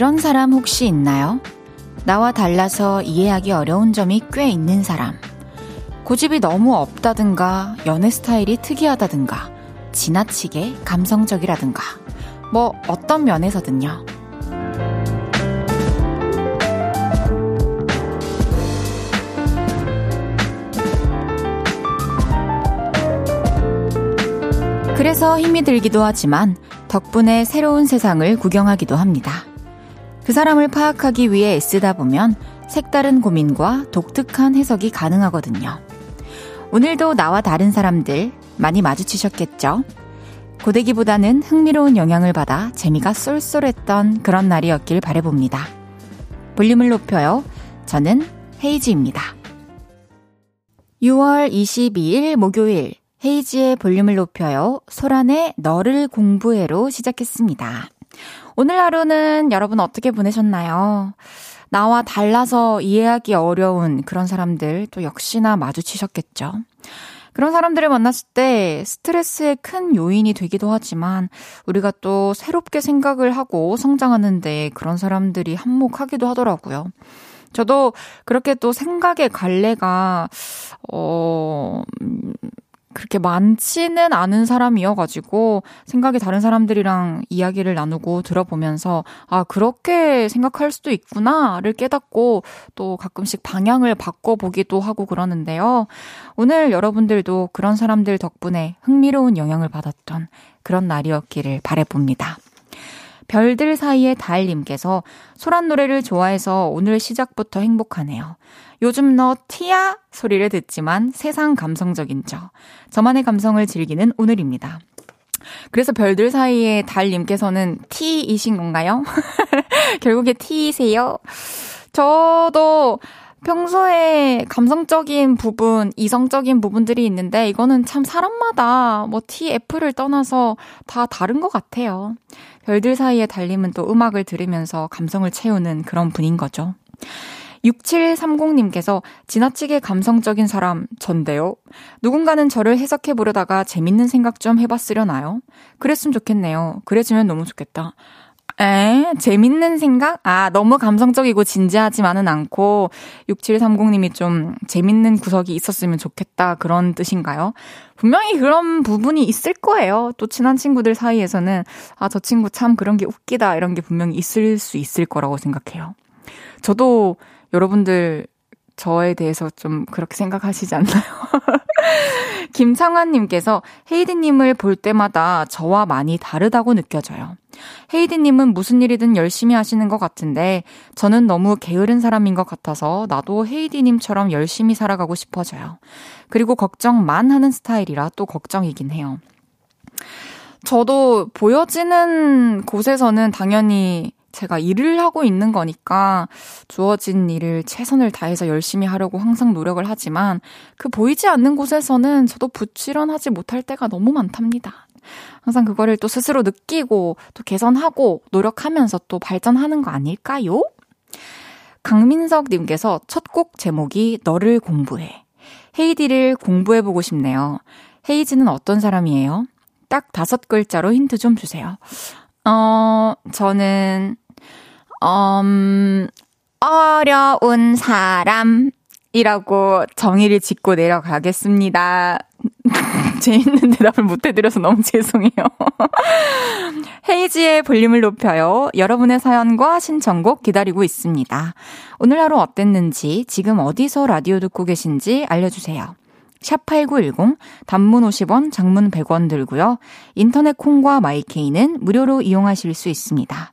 이런 사람 혹시 있나요? 나와 달라서 이해하기 어려운 점이 꽤 있는 사람. 고집이 너무 없다든가, 연애 스타일이 특이하다든가, 지나치게 감성적이라든가, 뭐 어떤 면에서든요. 그래서 힘이 들기도 하지만 덕분에 새로운 세상을 구경하기도 합니다. 그 사람을 파악하기 위해 애쓰다 보면 색다른 고민과 독특한 해석이 가능하거든요. 오늘도 나와 다른 사람들 많이 마주치셨겠죠? 고데기보다는 흥미로운 영향을 받아 재미가 쏠쏠했던 그런 날이었길 바라봅니다. 볼륨을 높여요. 저는 헤이즈입니다. 6월 22일 목요일 헤이지의 볼륨을 높여요. 소란의 너를 공부해로 시작했습니다. 오늘 하루는 여러분 어떻게 보내셨나요? 나와 달라서 이해하기 어려운 그런 사람들 또 역시나 마주치셨겠죠. 그런 사람들을 만났을 때 스트레스의 큰 요인이 되기도 하지만 우리가 또 새롭게 생각을 하고 성장하는데 그런 사람들이 한몫하기도 하더라고요. 저도 그렇게 또 생각의 갈래가 그렇게 많지는 않은 사람이어가지고 생각이 다른 사람들이랑 이야기를 나누고 들어보면서 아, 그렇게 생각할 수도 있구나를 깨닫고 또 가끔씩 방향을 바꿔보기도 하고 그러는데요. 오늘 여러분들도 그런 사람들 덕분에 흥미로운 영향을 받았던 그런 날이었기를 바라봅니다. 별들 사이의 달님께서 소란 노래를 좋아해서 오늘 시작부터 행복하네요. 요즘 너 티야? 소리를 듣지만 세상 감성적인 저. 저만의 감성을 즐기는 오늘입니다. 그래서 별들 사이의 달님께서는 티이신 건가요? 결국에 티이세요? 저도 평소에 감성적인 부분, 이성적인 부분들이 있는데 이거는 참 사람마다 뭐 TF를 떠나서 다 다른 것 같아요. 별들 사이에 달림은 또 음악을 들으면서 감성을 채우는 그런 분인 거죠. 6730님께서 지나치게 감성적인 사람 전데요. 누군가는 저를 해석해보려다가 재밌는 생각 좀 해봤으려나요? 그랬으면 좋겠네요. 그래주면 너무 좋겠다. 재밌는 생각? 아, 너무 감성적이고 진지하지만은 않고 6730님이 좀 재밌는 구석이 있었으면 좋겠다 그런 뜻인가요? 분명히 그런 부분이 있을 거예요. 또 친한 친구들 사이에서는 아, 저 친구 참 그런 게 웃기다 이런 게 분명히 있을 수 있을 거라고 생각해요. 저도 여러분들 저에 대해서 좀 그렇게 생각하시지 않나요? 김창환님께서 헤이디님을 볼 때마다 저와 많이 다르다고 느껴져요. 헤이디님은 무슨 일이든 열심히 하시는 것 같은데 저는 너무 게으른 사람인 것 같아서 나도 헤이디님처럼 열심히 살아가고 싶어져요. 그리고 걱정만 하는 스타일이라 또 걱정이긴 해요. 저도 보여지는 곳에서는 당연히 제가 일을 하고 있는 거니까 주어진 일을 최선을 다해서 열심히 하려고 항상 노력을 하지만 그 보이지 않는 곳에서는 저도 부지런하지 못할 때가 너무 많답니다. 항상 그거를 또 스스로 느끼고 또 개선하고 노력하면서 또 발전하는 거 아닐까요? 강민석님께서 첫 곡 제목이 너를 공부해. 헤이디를 공부해보고 싶네요. 헤이지는 어떤 사람이에요? 딱 5글자로 힌트 좀 주세요. 저는 어려운 사람이라고 정의를 짓고 내려가겠습니다. 재밌는 대답을 못 해드려서 너무 죄송해요. 헤이지의 볼륨을 높여요. 여러분의 사연과 신청곡 기다리고 있습니다. 오늘 하루 어땠는지, 지금 어디서 라디오 듣고 계신지 알려주세요. 샵8910 단문 50원 장문 100원 들고요. 인터넷 콩과 마이케이는 무료로 이용하실 수 있습니다.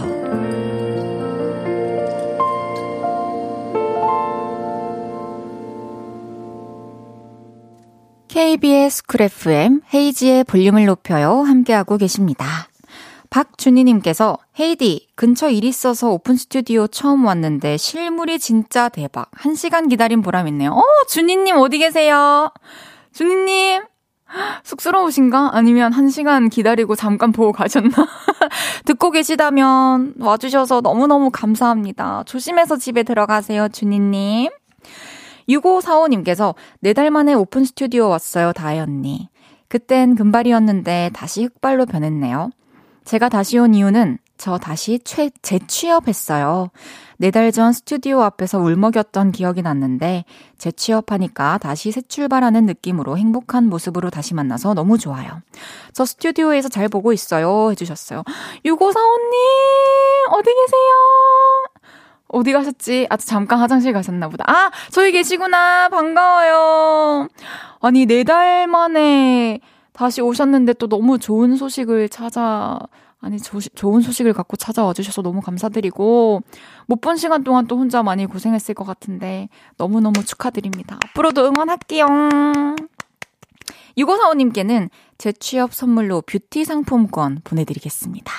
KBS쿨FM 헤이지의 볼륨을 높여요 함께하고 계십니다. 박준희님께서 헤이디 근처 일 있어서 오픈 스튜디오 처음 왔는데 실물이 진짜 대박. 1시간 기다린 보람 있네요. 준희님 어디 계세요? 준희님 쑥스러우신가? 아니면 1시간 기다리고 잠깐 보고 가셨나? 듣고 계시다면 와주셔서 너무너무 감사합니다. 조심해서 집에 들어가세요, 준희님. 6545님께서 4달 만에 오픈 스튜디오 왔어요, 다혜 언니. 그땐 금발이었는데 다시 흑발로 변했네요. 제가 다시 온 이유는 저 다시 재취업했어요. 4달 전 스튜디오 앞에서 울먹였던 기억이 났는데 재취업하니까 다시 새 출발하는 느낌으로 행복한 모습으로 다시 만나서 너무 좋아요. 저 스튜디오에서 잘 보고 있어요 해주셨어요. 6545님 어디 계세요? 어디 가셨지? 아, 잠깐 화장실 가셨나 보다. 아, 저희 계시구나. 반가워요. 아니, 4달 만에 다시 오셨는데 또 너무 좋은 소식을 좋은 소식을 갖고 찾아와 주셔서 너무 감사드리고, 못 본 시간 동안 또 혼자 많이 고생했을 것 같은데 너무너무 축하드립니다. 앞으로도 응원할게요. 6545님께는 재취업 선물로 뷰티 상품권 보내드리겠습니다.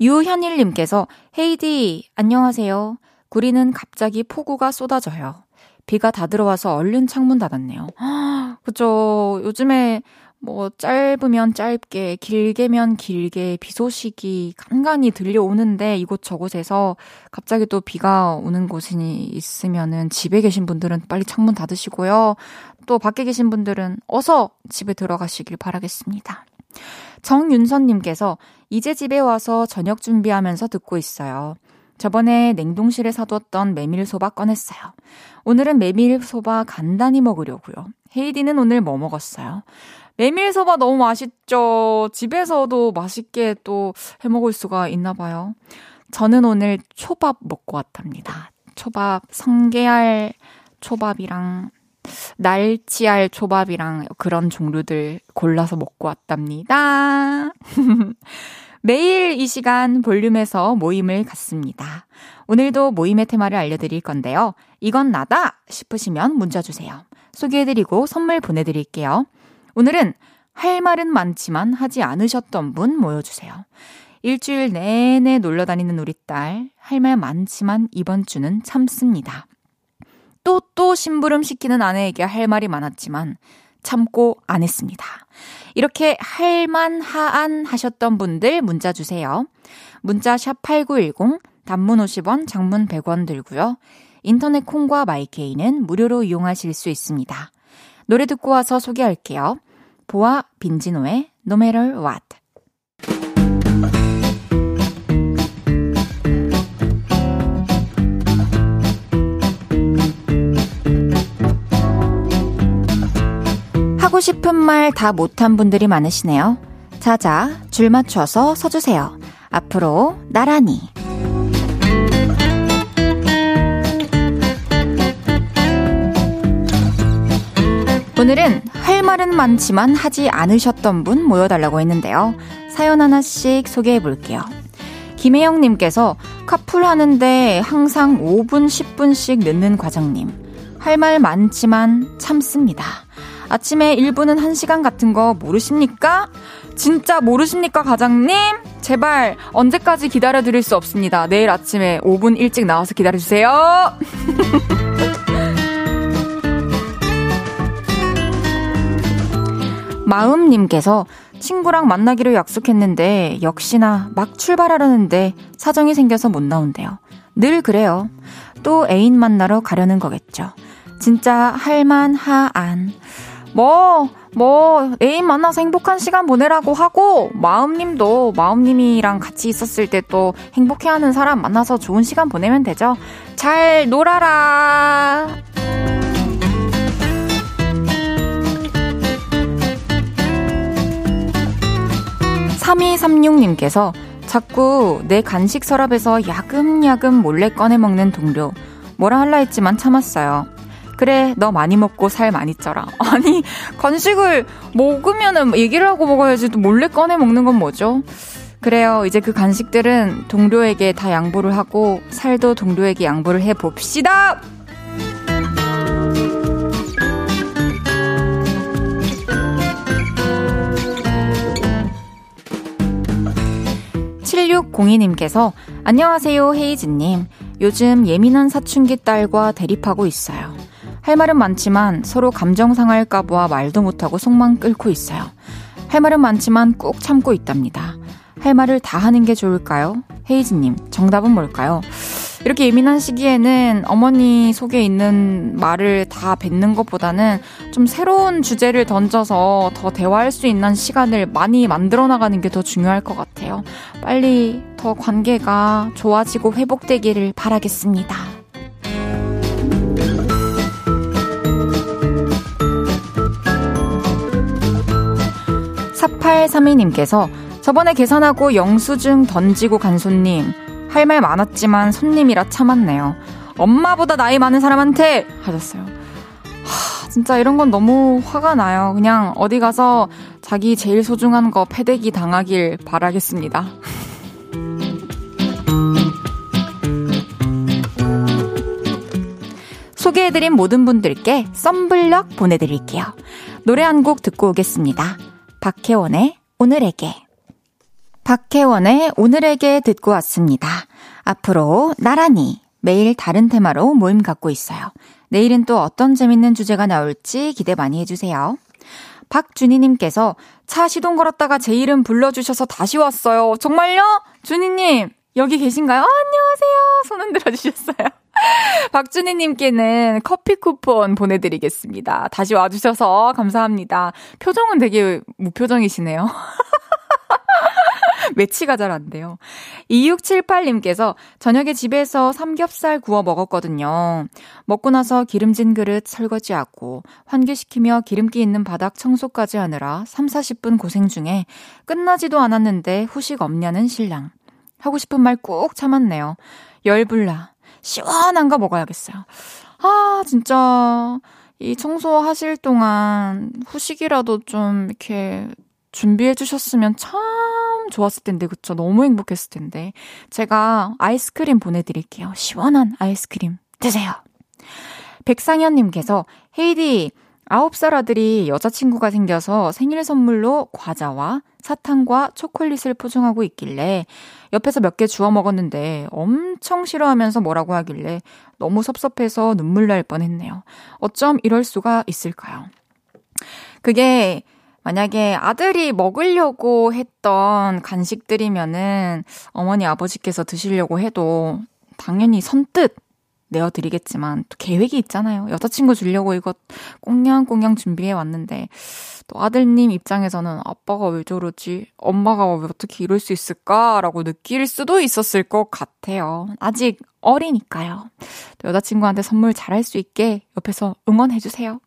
유현일님께서 헤이디 안녕하세요. 구리는 갑자기 폭우가 쏟아져요. 비가 다 들어와서 얼른 창문 닫았네요. 그쵸. 요즘에 뭐 짧으면 짧게 길게면 길게 비 소식이 간간히 들려오는데 이곳저곳에서 갑자기 또 비가 오는 곳이 있으면은 집에 계신 분들은 빨리 창문 닫으시고요. 또 밖에 계신 분들은 어서 집에 들어가시길 바라겠습니다. 정윤선님께서 이제 집에 와서 저녁 준비하면서 듣고 있어요. 저번에 냉동실에 사두었던 메밀소바 꺼냈어요. 오늘은 메밀소바 간단히 먹으려고요. 헤이디는 오늘 뭐 먹었어요? 메밀소바 너무 맛있죠. 집에서도 맛있게 또 해먹을 수가 있나 봐요. 저는 오늘 초밥 먹고 왔답니다. 초밥, 성게알 초밥이랑 날치알 초밥이랑 그런 종류들 골라서 먹고 왔답니다. 매일 이 시간 볼륨에서 모임을 갖습니다. 오늘도 모임의 테마를 알려드릴 건데요. 이건 나다 싶으시면 문자 주세요. 소개해드리고 선물 보내드릴게요. 오늘은 할 말은 많지만 하지 않으셨던 분 모여주세요. 일주일 내내 놀러 다니는 우리 딸, 할 말 많지만 이번 주는 참습니다. 또 심부름 시키는 아내에게 할 말이 많았지만 참고 안 했습니다. 이렇게 할만하안 하셨던 분들 문자 주세요. 문자 샵 8910, 단문 50원, 장문 100원 들고요. 인터넷 콩과 마이케이는 무료로 이용하실 수 있습니다. 노래 듣고 와서 소개할게요. 보아 빈지노의 No Matter What. 하고 싶은 말 다 못한 분들이 많으시네요. 자자, 줄 맞춰서 서주세요. 앞으로 나란히. 오늘은 할 말은 많지만 하지 않으셨던 분 모여달라고 했는데요. 사연 하나씩 소개해볼게요. 김혜영님께서 카풀하는데 항상 5분, 10분씩 늦는 과장님. 할 말 많지만 참습니다. 아침에 1분은 1시간 같은 거 모르십니까? 진짜 모르십니까, 과장님? 제발 언제까지 기다려드릴 수 없습니다. 내일 아침에 5분 일찍 나와서 기다려주세요. 마음님께서 친구랑 만나기로 약속했는데 역시나 막 출발하려는데 사정이 생겨서 못 나온대요. 늘 그래요. 또 애인 만나러 가려는 거겠죠. 진짜 할만하안. 애인 만나서 행복한 시간 보내라고 하고, 마음님도 마음님이랑 같이 있었을 때 또 행복해하는 사람 만나서 좋은 시간 보내면 되죠. 잘 놀아라. (3236님께서) 자꾸 내 간식 서랍에서 야금야금 몰래 꺼내 먹는 동료. 뭐라 할라 했지만 참았어요. 그래, 너 많이 먹고 살 많이 쪄라. 아니, 간식을 먹으면은 얘기를 하고 먹어야지 또 몰래 꺼내 먹는 건 뭐죠? 그래요, 이제 그 간식들은 동료에게 다 양보를 하고 살도 동료에게 양보를 해봅시다! 7602님께서 안녕하세요 헤이즈님. 요즘 예민한 사춘기 딸과 대립하고 있어요. 할 말은 많지만 서로 감정 상할까봐 말도 못하고 속만 끓고 있어요. 할 말은 많지만 꾹 참고 있답니다. 할 말을 다 하는 게 좋을까요? 헤이즈님, 정답은 뭘까요? 이렇게 예민한 시기에는 어머니 속에 있는 말을 다 뱉는 것보다는 좀 새로운 주제를 던져서 더 대화할 수 있는 시간을 많이 만들어 나가는 게 더 중요할 것 같아요. 빨리 더 관계가 좋아지고 회복되기를 바라겠습니다. 4832님께서 저번에 계산하고 영수증 던지고 간 손님. 할 말 많았지만 손님이라 참았네요. 엄마보다 나이 많은 사람한테 하셨어요. 하, 진짜 이런 건 너무 화가 나요. 그냥 어디 가서 자기 제일 소중한 거 패대기 당하길 바라겠습니다. 소개해드린 모든 분들께 썬블럭 보내드릴게요. 노래 한 곡 듣고 오겠습니다. 박혜원의 오늘에게. 박혜원의 오늘에게 듣고 왔습니다. 앞으로 나란히 매일 다른 테마로 모임 갖고 있어요. 내일은 또 어떤 재밌는 주제가 나올지 기대 많이 해주세요. 박준희님께서 차 시동 걸었다가 제 이름 불러주셔서 다시 왔어요. 정말요? 준희님 여기 계신가요? 안녕하세요. 손 흔들어주셨어요. 박준희님께는 커피 쿠폰 보내드리겠습니다. 다시 와주셔서 감사합니다. 표정은 되게 무표정이시네요. 매치가 잘 안 돼요. 2678님께서 저녁에 집에서 삼겹살 구워 먹었거든요. 먹고 나서 기름진 그릇 설거지하고 환기시키며 기름기 있는 바닥 청소까지 하느라 30-40분 고생 중에 끝나지도 않았는데 후식 없냐는 신랑. 하고 싶은 말 꾹 참았네요. 열불나. 시원한 거 먹어야겠어요. 아 진짜 이 청소하실 동안 후식이라도 좀 이렇게 준비해 주셨으면 참 좋았을 텐데 그쵸? 너무 행복했을 텐데. 제가 아이스크림 보내드릴게요. 시원한 아이스크림 드세요. 백상현님께서 헤이디 9살 아들이 여자친구가 생겨서 생일 선물로 과자와 사탕과 초콜릿을 포장하고 있길래 옆에서 몇 개 주워 먹었는데 엄청 싫어하면서 뭐라고 하길래 너무 섭섭해서 눈물 날 뻔했네요. 어쩜 이럴 수가 있을까요? 그게 만약에 아들이 먹으려고 했던 간식들이면은 어머니 아버지께서 드시려고 해도 당연히 선뜻 내어드리겠지만 또 계획이 있잖아요. 여자친구 주려고 이거 꽁냥꽁냥 준비해 왔는데 또 아들님 입장에서는 아빠가 왜 저러지? 엄마가 왜 어떻게 이럴 수 있을까라고 느낄 수도 있었을 것 같아요. 아직 어리니까요. 또 여자친구한테 선물 잘할 수 있게 옆에서 응원해주세요.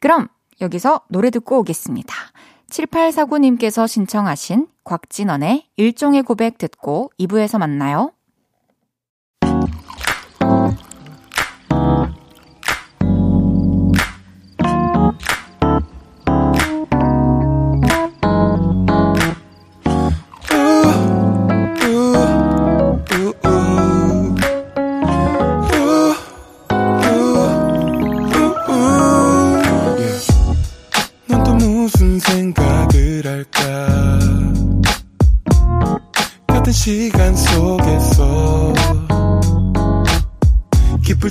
그럼 여기서 노래 듣고 오겠습니다. 7849님께서 신청하신 곽진원의 일종의 고백 듣고 2부에서 만나요. 시간 속에서 기쁠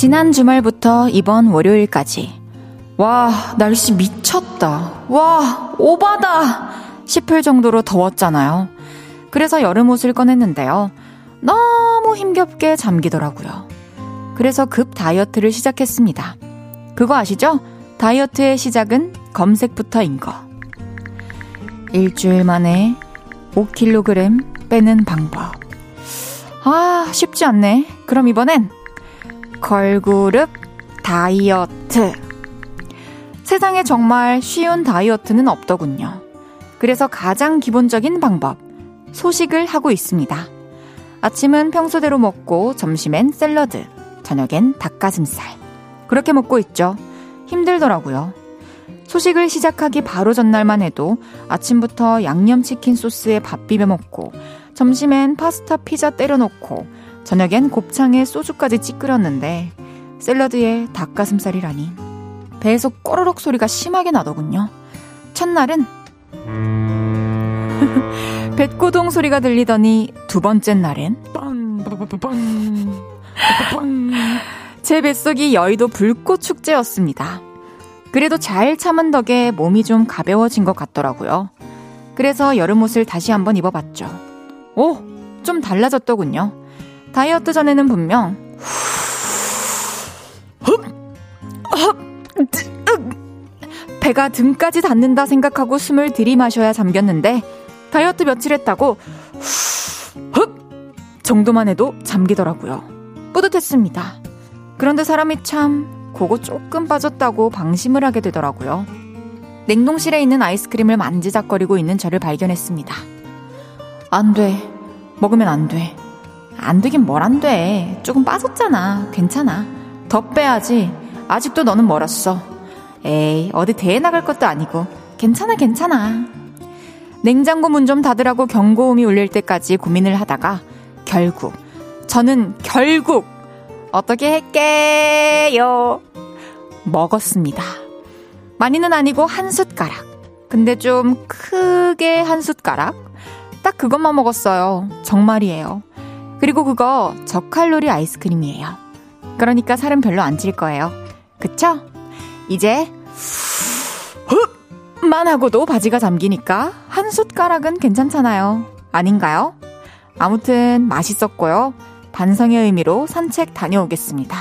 지난 주말부터 이번 월요일까지 와 날씨 미쳤다 와 오바다 싶을 정도로 더웠잖아요. 그래서 여름옷을 꺼냈는데요 너무 힘겹게 잠기더라고요. 그래서 급 다이어트를 시작했습니다. 그거 아시죠? 다이어트의 시작은 검색부터인 거. 일주일 만에 5kg 빼는 방법. 아 쉽지 않네. 그럼 이번엔 걸그룹 다이어트. 세상에 정말 쉬운 다이어트는 없더군요. 그래서 가장 기본적인 방법 소식을 하고 있습니다. 아침은 평소대로 먹고 점심엔 샐러드, 저녁엔 닭가슴살. 그렇게 먹고 있죠. 힘들더라고요. 소식을 시작하기 바로 전날만 해도 아침부터 양념치킨 소스에 밥 비벼 먹고 점심엔 파스타 피자 때려 넣고 저녁엔 곱창에 소주까지 찌끄렸는데 샐러드에 닭가슴살이라니 배에서 꼬르륵 소리가 심하게 나더군요. 첫날은 뱃고동 소리가 들리더니 두 번째 날엔 제 뱃속이 여의도 불꽃축제였습니다. 그래도 잘 참은 덕에 몸이 좀 가벼워진 것 같더라고요. 그래서 여름옷을 다시 한번 입어봤죠. 오! 좀 달라졌더군요. 다이어트 전에는 분명 배가 등까지 닿는다 생각하고 숨을 들이마셔야 잠겼는데 다이어트 며칠 했다고 정도만 해도 잠기더라고요. 뿌듯했습니다. 그런데 사람이 참 그거 조금 빠졌다고 방심을 하게 되더라고요. 냉동실에 있는 아이스크림을 만지작거리고 있는 저를 발견했습니다. 안 돼. 먹으면 안 돼. 안 되긴 뭘 안 돼. 조금 빠졌잖아. 괜찮아. 더 빼야지. 아직도 너는 멀었어. 에이, 어디 대회 나갈 것도 아니고. 괜찮아, 괜찮아. 냉장고 문 좀 닫으라고 경고음이 울릴 때까지 고민을 하다가 저는 결국 어떻게 할게요? 먹었습니다. 많이는 아니고 한 숟가락. 근데 좀 크게 한 숟가락? 딱 그것만 먹었어요. 정말이에요. 그리고 그거 저칼로리 아이스크림이에요. 그러니까 살은 별로 안 찔 거예요. 그쵸? 이제 만 하고도 바지가 잠기니까 한 숟가락은 괜찮잖아요. 아닌가요? 아무튼 맛있었고요. 반성의 의미로 산책 다녀오겠습니다.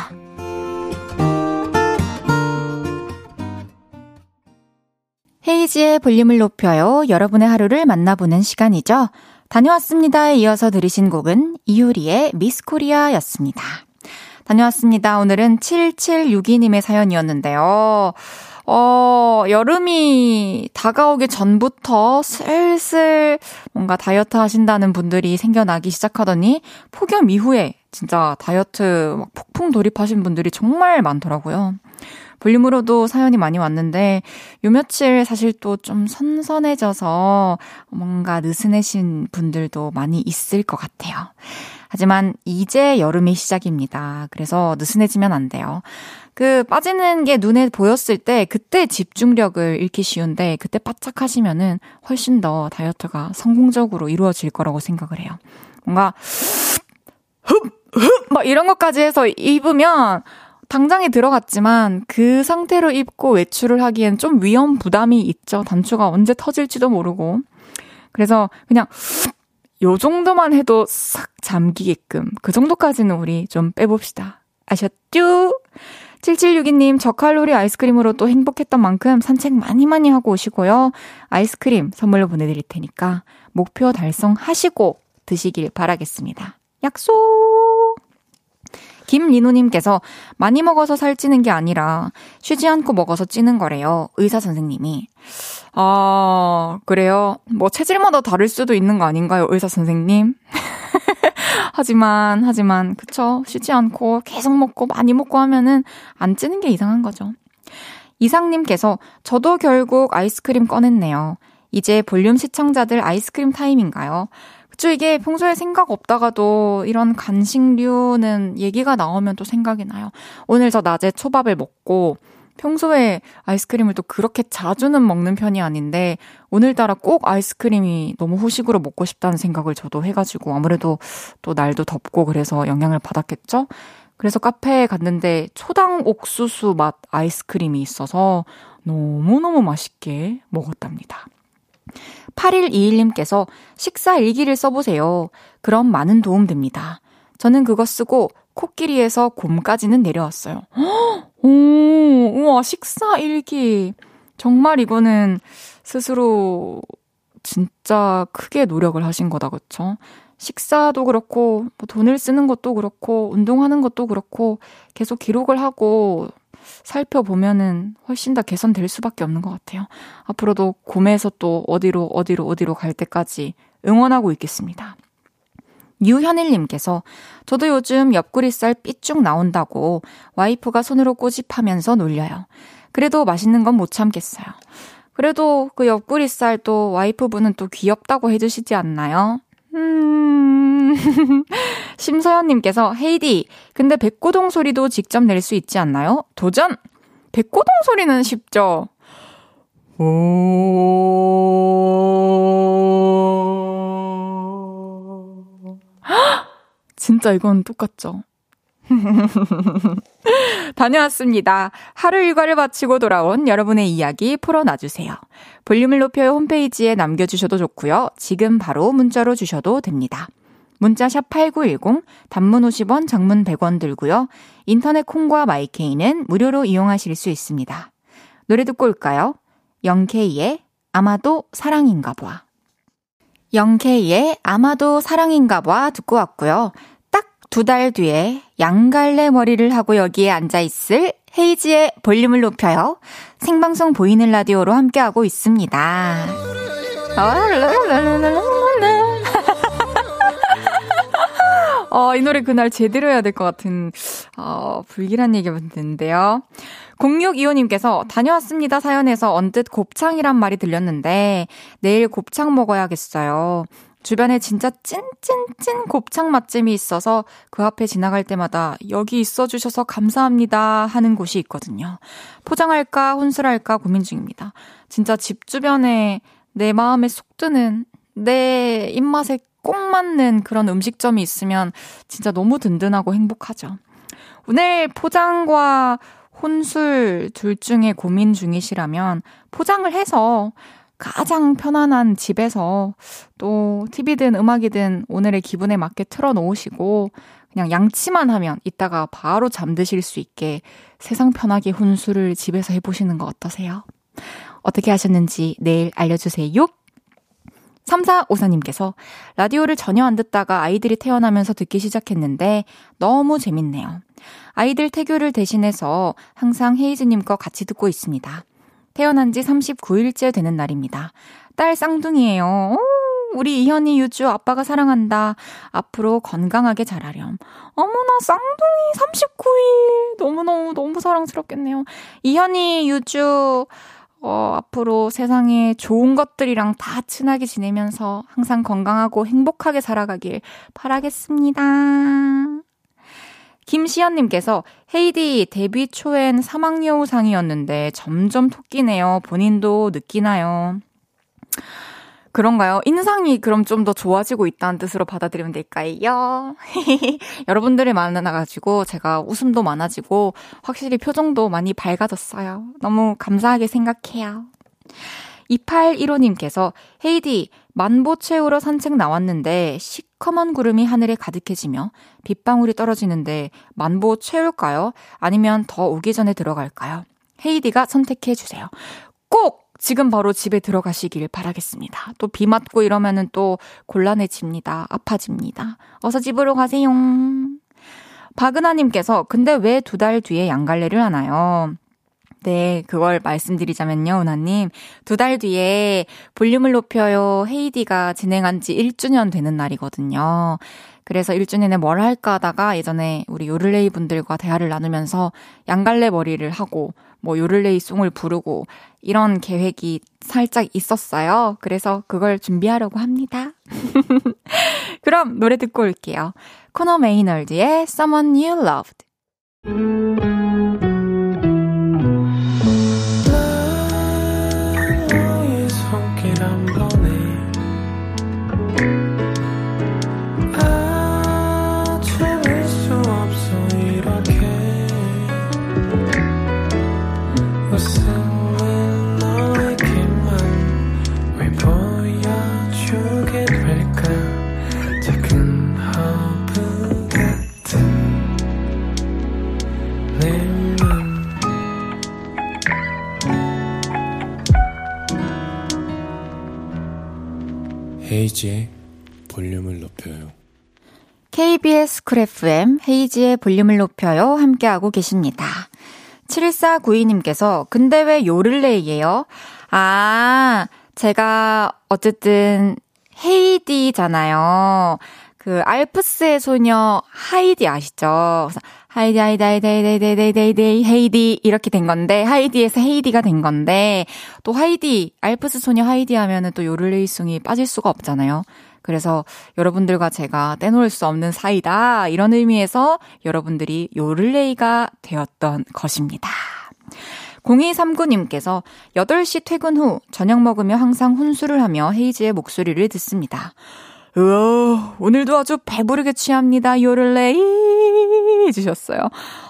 헤이지의 볼륨을 높여요. 여러분의 하루를 만나보는 시간이죠. 다녀왔습니다에 이어서 들으신 곡은 이효리의 미스코리아였습니다. 다녀왔습니다. 오늘은 7762님의 사연이었는데요. 여름이 다가오기 전부터 슬슬 뭔가 다이어트 하신다는 분들이 생겨나기 시작하더니 폭염 이후에 진짜 다이어트 막 폭풍 돌입하신 분들이 정말 많더라고요. 볼륨으로도 사연이 많이 왔는데 요 며칠 사실 또 좀 선선해져서 뭔가 느슨해진 분들도 많이 있을 것 같아요. 하지만 이제 여름이 시작입니다. 그래서 느슨해지면 안 돼요. 그 빠지는 게 눈에 보였을 때 그때 집중력을 잃기 쉬운데 그때 바짝 하시면은 훨씬 더 다이어트가 성공적으로 이루어질 거라고 생각을 해요. 뭔가 막 이런 것까지 해서 입으면 당장에 들어갔지만 그 상태로 입고 외출을 하기엔 좀 위험 부담이 있죠. 단추가 언제 터질지도 모르고. 그래서 그냥 요 정도만 해도 싹 잠기게끔 그 정도까지는 우리 좀 빼봅시다. 아셨죠? 7762님 저칼로리 아이스크림으로 또 행복했던 만큼 산책 많이 하고 오시고요. 아이스크림 선물로 보내드릴 테니까 목표 달성하시고 드시길 바라겠습니다. 약속! 김리노님께서 많이 먹어서 살찌는 게 아니라 쉬지 않고 먹어서 찌는 거래요. 의사 선생님이. 아, 그래요? 뭐 체질마다 다를 수도 있는 거 아닌가요? 의사 선생님? 하지만 그쵸? 쉬지 않고 계속 먹고 많이 먹고 하면은 안 찌는 게 이상한 거죠. 이상님께서 저도 결국 아이스크림 꺼냈네요. 이제 볼륨 시청자들 아이스크림 타임인가요? 그쵸, 이게 평소에 생각 없다가도 이런 간식류는 얘기가 나오면 또 생각이 나요. 오늘 저 낮에 초밥을 먹고 평소에 아이스크림을 또 그렇게 자주는 먹는 편이 아닌데 오늘따라 꼭 아이스크림이 너무 후식으로 먹고 싶다는 생각을 저도 해가지고 아무래도 또 날도 덥고 그래서 영향을 받았겠죠? 그래서 카페에 갔는데 초당 옥수수 맛 아이스크림이 있어서 너무너무 맛있게 먹었답니다. 8121님께서 식사 일기를 써보세요. 그럼 많은 도움 됩니다. 저는 그거 쓰고 코끼리에서 곰까지는 내려왔어요. 오, 우와, 식사 일기. 정말 이거는 스스로 진짜 크게 노력을 하신 거다, 그쵸? 식사도 그렇고, 뭐 돈을 쓰는 것도 그렇고, 운동하는 것도 그렇고, 계속 기록을 하고 살펴보면은 훨씬 더 개선될 수밖에 없는 것 같아요. 앞으로도 곰에서 또 어디로 갈 때까지 응원하고 있겠습니다. 유현일님께서 저도 요즘 옆구리 살 삐쭉 나온다고 와이프가 손으로 꼬집하면서 놀려요. 그래도 맛있는 건 못 참겠어요. 그래도 그 옆구리 살 또 와이프분은 또 귀엽다고 해주시지 않나요? 심서연님께서 헤이디 근데 백고동 소리도 직접 낼 수 있지 않나요? 도전! 백고동 소리는 쉽죠. 진짜 이건 똑같죠. 다녀왔습니다. 하루 일과를 마치고 돌아온 여러분의 이야기 풀어놔주세요. 볼륨을 높여요 홈페이지에 남겨주셔도 좋고요. 지금 바로 문자로 주셔도 됩니다. 문자 샵 8910, 단문 50원, 장문 100원 들고요. 인터넷 콩과 마이케이는 무료로 이용하실 수 있습니다. 노래 듣고 올까요? 영케이의 아마도 사랑인가 봐. 영케이의 아마도 사랑인가 봐 듣고 왔고요. 딱 2달 뒤에 양갈래 머리를 하고 여기에 앉아있을 헤이지의 볼륨을 높여요. 생방송 보이는 라디오로 함께하고 있습니다. 이 노래 그날 제대로 해야 될 것 같은 불길한 얘기가 됐는데요. 0625님께서 다녀왔습니다 사연에서 언뜻 곱창이란 말이 들렸는데 내일 곱창 먹어야겠어요. 주변에 진짜 찐 곱창 맛집이 있어서 그 앞에 지나갈 때마다 여기 있어주셔서 감사합니다 하는 곳이 있거든요. 포장할까 혼술할까 고민 중입니다. 진짜 집 주변에 내 마음에 쏙 드는 내 입맛에 꼭 맞는 그런 음식점이 있으면 진짜 너무 든든하고 행복하죠. 오늘 포장과 혼술 둘 중에 고민 중이시라면 포장을 해서 가장 편안한 집에서 또 TV든 음악이든 오늘의 기분에 맞게 틀어놓으시고 그냥 양치만 하면 이따가 바로 잠드실 수 있게 세상 편하게 혼술을 집에서 해보시는 거 어떠세요? 어떻게 하셨는지 내일 알려주세요. 3454님께서 라디오를 전혀 안 듣다가 아이들이 태어나면서 듣기 시작했는데 너무 재밌네요. 아이들 태교를 대신해서 항상 헤이즈님과 같이 듣고 있습니다. 태어난 지 39일째 되는 날입니다. 딸 쌍둥이에요. 우리 이현이 유주 아빠가 사랑한다. 앞으로 건강하게 자라렴. 어머나 쌍둥이 39일. 너무너무 사랑스럽겠네요. 이현이 유주 앞으로 세상에 좋은 것들이랑 다 친하게 지내면서 항상 건강하고 행복하게 살아가길 바라겠습니다. 김시연님께서 헤이디 데뷔 초엔 사막여우상이었는데 점점 토끼네요. 본인도 느끼나요? 그런가요? 인상이 그럼 좀 더 좋아지고 있다는 뜻으로 받아들이면 될까요? 여러분들이 만나가지고 제가 웃음도 많아지고 확실히 표정도 많이 밝아졌어요. 너무 감사하게 생각해요. 2815님께서 헤이디 만보 채우러 산책 나왔는데 시커먼 구름이 하늘에 가득해지며 빗방울이 떨어지는데 만보 채울까요? 아니면 더 오기 전에 들어갈까요? 헤이디가 선택해주세요. 꼭! 지금 바로 집에 들어가시길 바라겠습니다. 또 비 맞고 이러면은 또 곤란해집니다. 아파집니다. 어서 집으로 가세요. 박은하님께서 근데 왜 2달 뒤에 양갈래를 하나요? 네, 그걸 말씀드리자면요, 은하님. 2달 뒤에 볼륨을 높여요. 헤이디가 진행한 지 1주년 되는 날이거든요. 그래서 1주년에 뭘 할까 하다가 예전에 우리 요를레이 분들과 대화를 나누면서 양갈래 머리를 하고 뭐 요를레이 송을 부르고 이런 계획이 살짝 있었어요. 그래서 그걸 준비하려고 합니다. 그럼 노래 듣고 올게요. 코너 메이널드의 Someone You Loved. 헤이지의 볼륨을 높여요. KBS쿨FM 헤이지의 볼륨을 높여요 함께하고 계십니다. 7492님께서 근데 왜 요를레이예요? 제가 어쨌든 헤이디잖아요. 그 알프스의 소녀 하이디 아시죠? 하이디 하이디 하이디 하이디 헤이디 이렇게 된 건데 하이디에서 헤이디가 된 건데 또 하이디 알프스 소녀 하이디 하면은 또 요르레이숑이 빠질 수가 없잖아요. 그래서 여러분들과 제가 떼놓을 수 없는 사이다 이런 의미에서 여러분들이 요를레이가 되었던 것입니다. 0239님께서 8시 퇴근 후 저녁 먹으며 항상 훈수를 하며 헤이즈의 목소리를 듣습니다. 우와, 오늘도 아주 배부르게 취합니다. 요를레이 해주셨어요.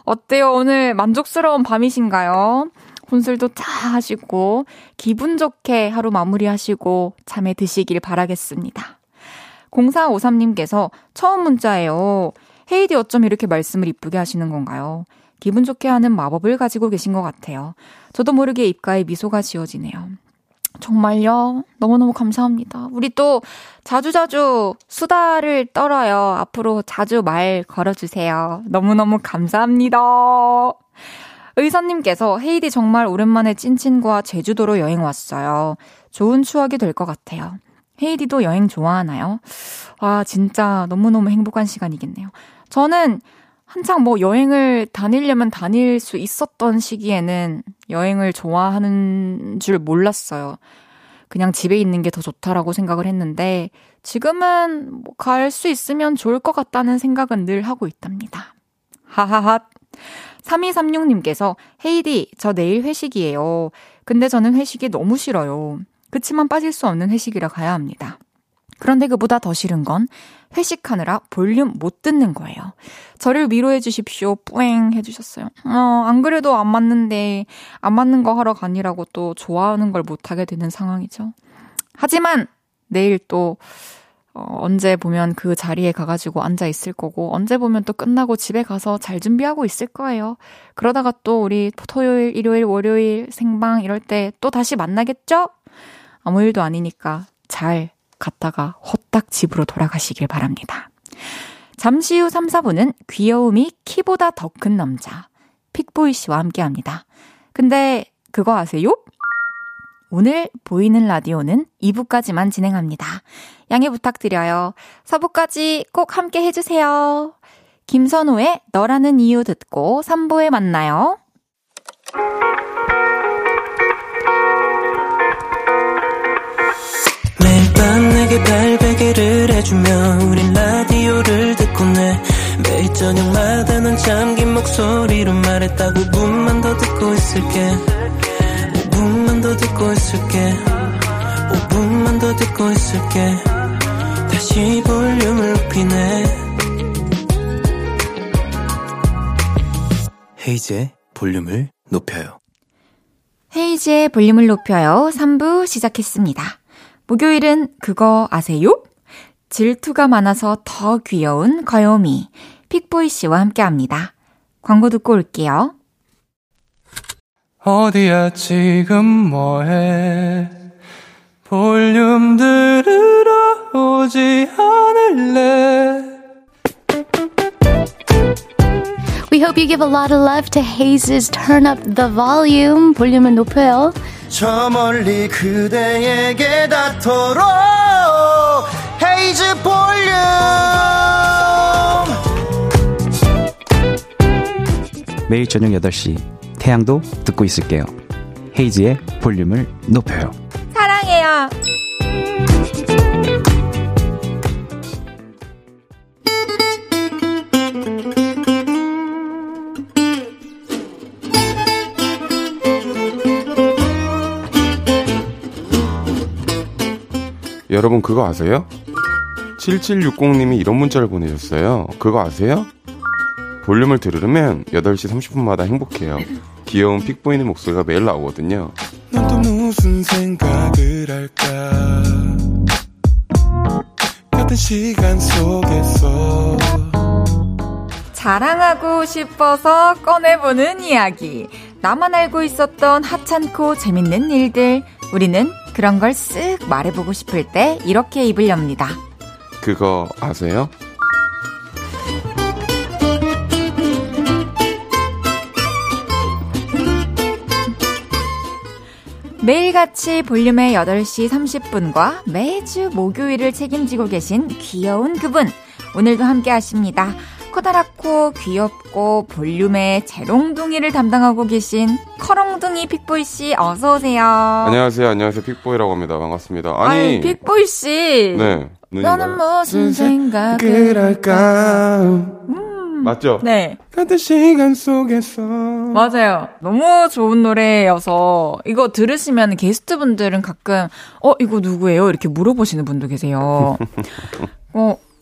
어때요? 오늘 만족스러운 밤이신가요? 혼술도 다 하시고 기분 좋게 하루 마무리하시고 잠에 드시길 바라겠습니다. 0453님께서 처음 문자예요. 헤이디 어쩜 이렇게 말씀을 이쁘게 하시는 건가요? 기분 좋게 하는 마법을 가지고 계신 것 같아요. 저도 모르게 입가에 미소가 지어지네요. 정말요? 너무너무 감사합니다. 우리 또 자주자주 수다를 떨어요. 앞으로 자주 말 걸어주세요. 너무너무 감사합니다. 의선님께서 헤이디 정말 오랜만에 찐친과 제주도로 여행 왔어요. 좋은 추억이 될 것 같아요. 헤이디도 여행 좋아하나요? 아 진짜 너무너무 행복한 시간이겠네요. 저는 한창 뭐 여행을 다니려면 다닐 수 있었던 시기에는 여행을 좋아하는 줄 몰랐어요. 그냥 집에 있는 게 더 좋다라고 생각을 했는데 지금은 뭐 갈 수 있으면 좋을 것 같다는 생각은 늘 하고 있답니다. 하하하. 3236님께서 헤이디 저 내일 회식이에요. 근데 저는 회식이 너무 싫어요. 그치만 빠질 수 없는 회식이라 가야 합니다. 그런데 그보다 더 싫은 건 회식하느라 볼륨 못 듣는 거예요. 저를 위로해 주십시오. 뿌잉 해주셨어요. 안 그래도 안 맞는데 안 맞는 거 하러 가니라고 또 좋아하는 걸 못하게 되는 상황이죠. 하지만 내일 또 언제 보면 그 자리에 가가지고 앉아 있을 거고 언제 보면 또 끝나고 집에 가서 잘 준비하고 있을 거예요. 그러다가 또 우리 토요일, 일요일, 월요일 생방 이럴 때 또 다시 만나겠죠? 아무 일도 아니니까 잘 갔다가 호딱 집으로 돌아가시길 바랍니다. 잠시 후 3, 4분은 귀여움이 키보다 더 큰 남자 픽보이 씨와 함께합니다. 근데 그거 아세요? 오늘 보이는 라디오는 2부까지만 진행합니다. 양해 부탁드려요. 4부까지 꼭 함께 해주세요. 김선호의 너라는 이유 듣고 3부에 만나요. 매일 밤 내게 발베개를 해주며 우린 라디오를 듣곤 해. 매일 저녁마다 넌 잠긴 목소리로 말했다. 5분만 더 듣고 있을게. 5분만 더 듣고 있을게. 5분만 더 듣고 있을게. 다시 볼륨을 높이네. 헤이즈의 볼륨을 높여요. 헤이즈의 볼륨을 높여요. 3부 시작했습니다. 목요일은 그거 아세요? 질투가 많아서 더 귀여운 거요미 픽보이 씨와 함께합니다. 광고 듣고 올게요. 어디야 지금 뭐해? 볼륨 들으러 오지 않을래? We hope you give a lot of love to Haze's Turn Up the Volume. 볼륨을 높여요. 저 멀리 그대에게 닿도록 헤이즈 볼륨. 매일 저녁 8시 태양도 듣고 있을게요. 헤이즈의 볼륨을 높여요. 사랑해요. 여러분 그거 아세요? 7760님이 이런 문자를 보내셨어요. 그거 아세요? 볼륨을 들으려면 8시 30분마다 행복해요. 귀여운 픽보이는 목소리가 매일 나오거든요. 난 또 무슨 생각을 할까? 같은 시간 속에서 자랑하고 싶어서 꺼내보는 이야기. 나만 알고 있었던 하찮고 재밌는 일들. 우리는 그런 걸 쓱 말해보고 싶을 때 이렇게 입을 엽니다. 그거 아세요? 매일같이 볼륨의 8시 30분과 매주 목요일을 책임지고 계신 귀여운 그분, 오늘도 함께 하십니다. 커다랗고 귀엽고 볼륨의 재롱둥이를 담당하고 계신 커롱둥이 픽보이 씨, 어서 오세요. 안녕하세요. 안녕하세요. 픽보이라고 합니다. 반갑습니다. 아니 픽보이 씨. 네. 너는 무슨 생각 그럴까? 맞죠? 네. 같은 시간 속에서. 맞아요. 너무 좋은 노래여서 이거 들으시면 게스트분들은 가끔 이거 누구예요? 이렇게 물어보시는 분도 계세요.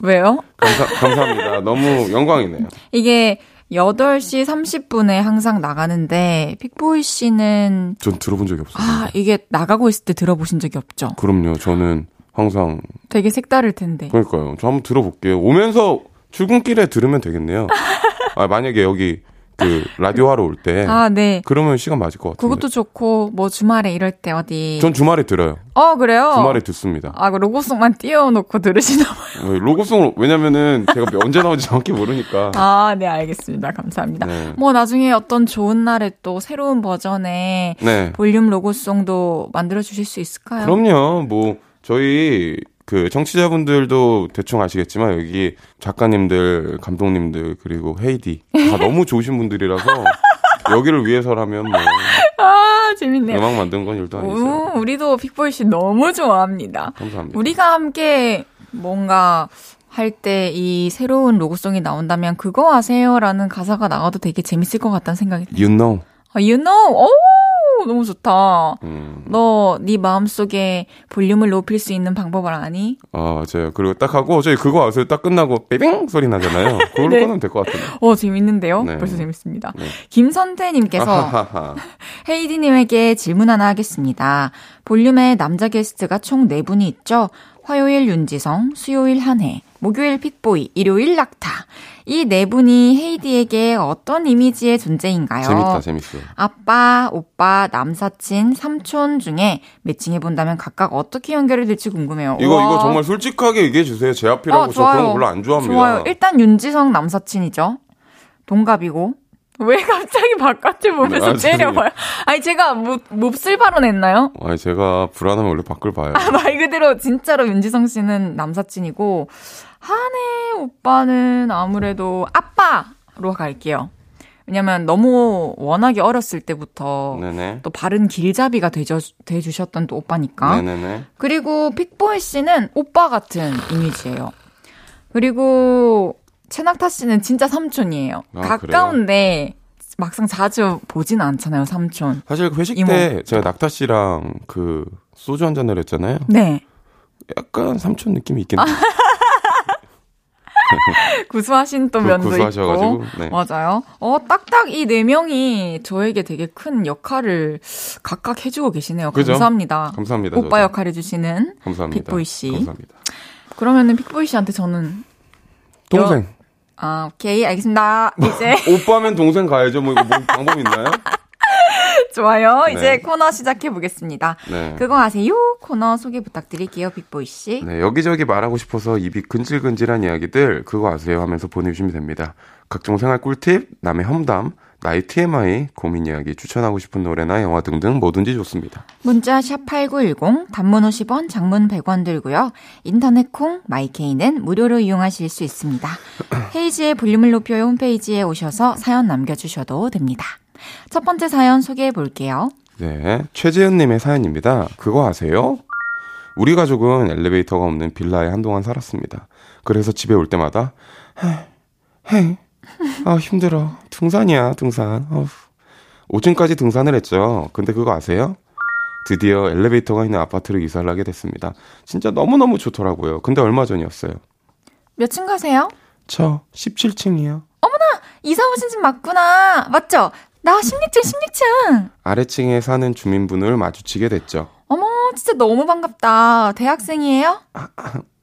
왜요? 감사합니다. 너무 영광이네요. 이게 8시 30분에 항상 나가는데 픽보이 씨는 전 들어본 적이 없어요. 아, 이게 나가고 있을 때 들어보신 적이 없죠? 그럼요. 저는 항상 되게 색다를 텐데. 그러니까요. 저 한번 들어볼게요. 오면서 출근길에 들으면 되겠네요. 아, 만약에 여기 라디오 하러 올 때. 아, 네. 그러면 시간 맞을 것 같아요. 그것도 좋고, 뭐, 주말에 이럴 때 어디. 전 주말에 들어요. 그래요? 주말에 듣습니다. 아, 그 로고송만 띄워놓고 들으시나봐요. 네, 로고송을, 왜냐면은 제가 언제 나오는지 정확히 모르니까. 아, 네, 알겠습니다. 감사합니다. 네. 뭐, 나중에 어떤 좋은 날에 또 새로운 버전의 네. 볼륨 로고송도 만들어주실 수 있을까요? 그럼요. 뭐, 저희. 청취자분들도 대충 아시겠지만, 여기 작가님들, 감독님들, 그리고 헤이디. 다 너무 좋으신 분들이라서, 여기를 위해서라면 뭐. 아, 재밌네요. 음악 만든 건 일도 아니죠. 우리도 픽보이 씨 너무 좋아합니다. 감사합니다. 우리가 함께 뭔가 할 때 이 새로운 로고송이 나온다면, 그거 아세요라는 가사가 나와도 되게 재밌을 것 같다는 생각이 들어요. You know. You know. 오! 너무 좋다. 너 네 마음속에 볼륨을 높일 수 있는 방법을 아니? 아, 맞아요. 그리고 딱 하고 저희 그거 아세요? 딱 끝나고 삐빙 소리 나잖아요. 그걸로 네. 꺼내면 될 것 같아요. 재밌는데요? 네. 벌써 재밌습니다. 네. 김선태님께서 헤이디님에게 질문 하나 하겠습니다. 볼륨에 남자 게스트가 총 4분이 있죠? 화요일 윤지성, 수요일 한혜, 목요일 픽보이, 일요일 낙타. 이 4분이 헤이디에게 어떤 이미지의 존재인가요? 재밌어. 아빠, 오빠, 남사친, 삼촌 중에 매칭해본다면 각각 어떻게 연결이 될지 궁금해요. 이거 정말 솔직하게 얘기해주세요. 제 앞이라고. 저 그런 거 별로 안 좋아합니다. 좋아요. 일단 윤지성 남사친이죠. 동갑이고. 왜 갑자기 바깥을 보면서 째려봐요? 아니, 제가 몹쓸 발언했나요? 아니, 제가 불안하면 원래 밖을 봐요. 아, 말 그대로 진짜로 윤지성 씨는 남사친이고, 한혜 오빠는 아무래도 아빠로 갈게요. 왜냐면 너무 워낙에 어렸을 때부터 네네. 또 바른 길잡이가 돼주셨던 또 오빠니까. 네네네. 그리고 픽보이 씨는 오빠 같은 이미지예요. 그리고 최낙타 씨는 진짜 삼촌이에요. 아, 가까운데 그래요? 막상 자주 보진 않잖아요, 삼촌. 사실 회식 때 제가 낙타 씨랑 소주 한 잔을 했잖아요. 네. 약간 삼촌 느낌이 있긴 해요. 구수하신 또 면도 있고. 네. 맞아요. 딱딱 이 4명이 저에게 되게 큰 역할을 각각 해주고 계시네요. 그죠? 감사합니다. 오빠 저도. 역할 해주시는 감사합니다. 픽보이 씨. 감사합니다. 그러면은 픽보이 씨한테 저는 동생. 오케이, 알겠습니다. 이제 오빠면 동생 가야죠. 뭐 이거 방법 있나요? 좋아요. 네. 이제 코너 시작해보겠습니다. 네. 그거 아세요? 코너 소개 부탁드릴게요, 빅보이 씨. 네, 여기저기 말하고 싶어서 입이 근질근질한 이야기들 그거 아세요? 하면서 보내주시면 됩니다. 각종 생활 꿀팁, 남의 험담, 나의 TMI, 고민 이야기, 추천하고 싶은 노래나 영화 등등 뭐든지 좋습니다. 문자 샵 8910, 단문 50원, 장문 100원 들고요. 인터넷 콩, 마이케이는 무료로 이용하실 수 있습니다. 헤이지의 볼륨을 높여요 홈페이지에 오셔서 사연 남겨주셔도 됩니다. 첫 번째 사연 소개해 볼게요. 네, 최지은님의 사연입니다. 그거 아세요? 우리 가족은 엘리베이터가 없는 빌라에 한동안 살았습니다. 그래서 집에 올 때마다 헤이 힘들어. 등산. 5층까지 등산을 했죠. 근데 그거 아세요? 드디어 엘리베이터가 있는 아파트로 이사를 하게 됐습니다. 진짜 너무너무 좋더라고요. 근데 얼마 전이었어요. 몇 층 가세요? 저 17층이요. 어머나! 이사 오신 집 맞구나. 맞죠? 나 16층. 아래층에 사는 주민분을 마주치게 됐죠. 어머, 진짜 너무 반갑다. 대학생이에요?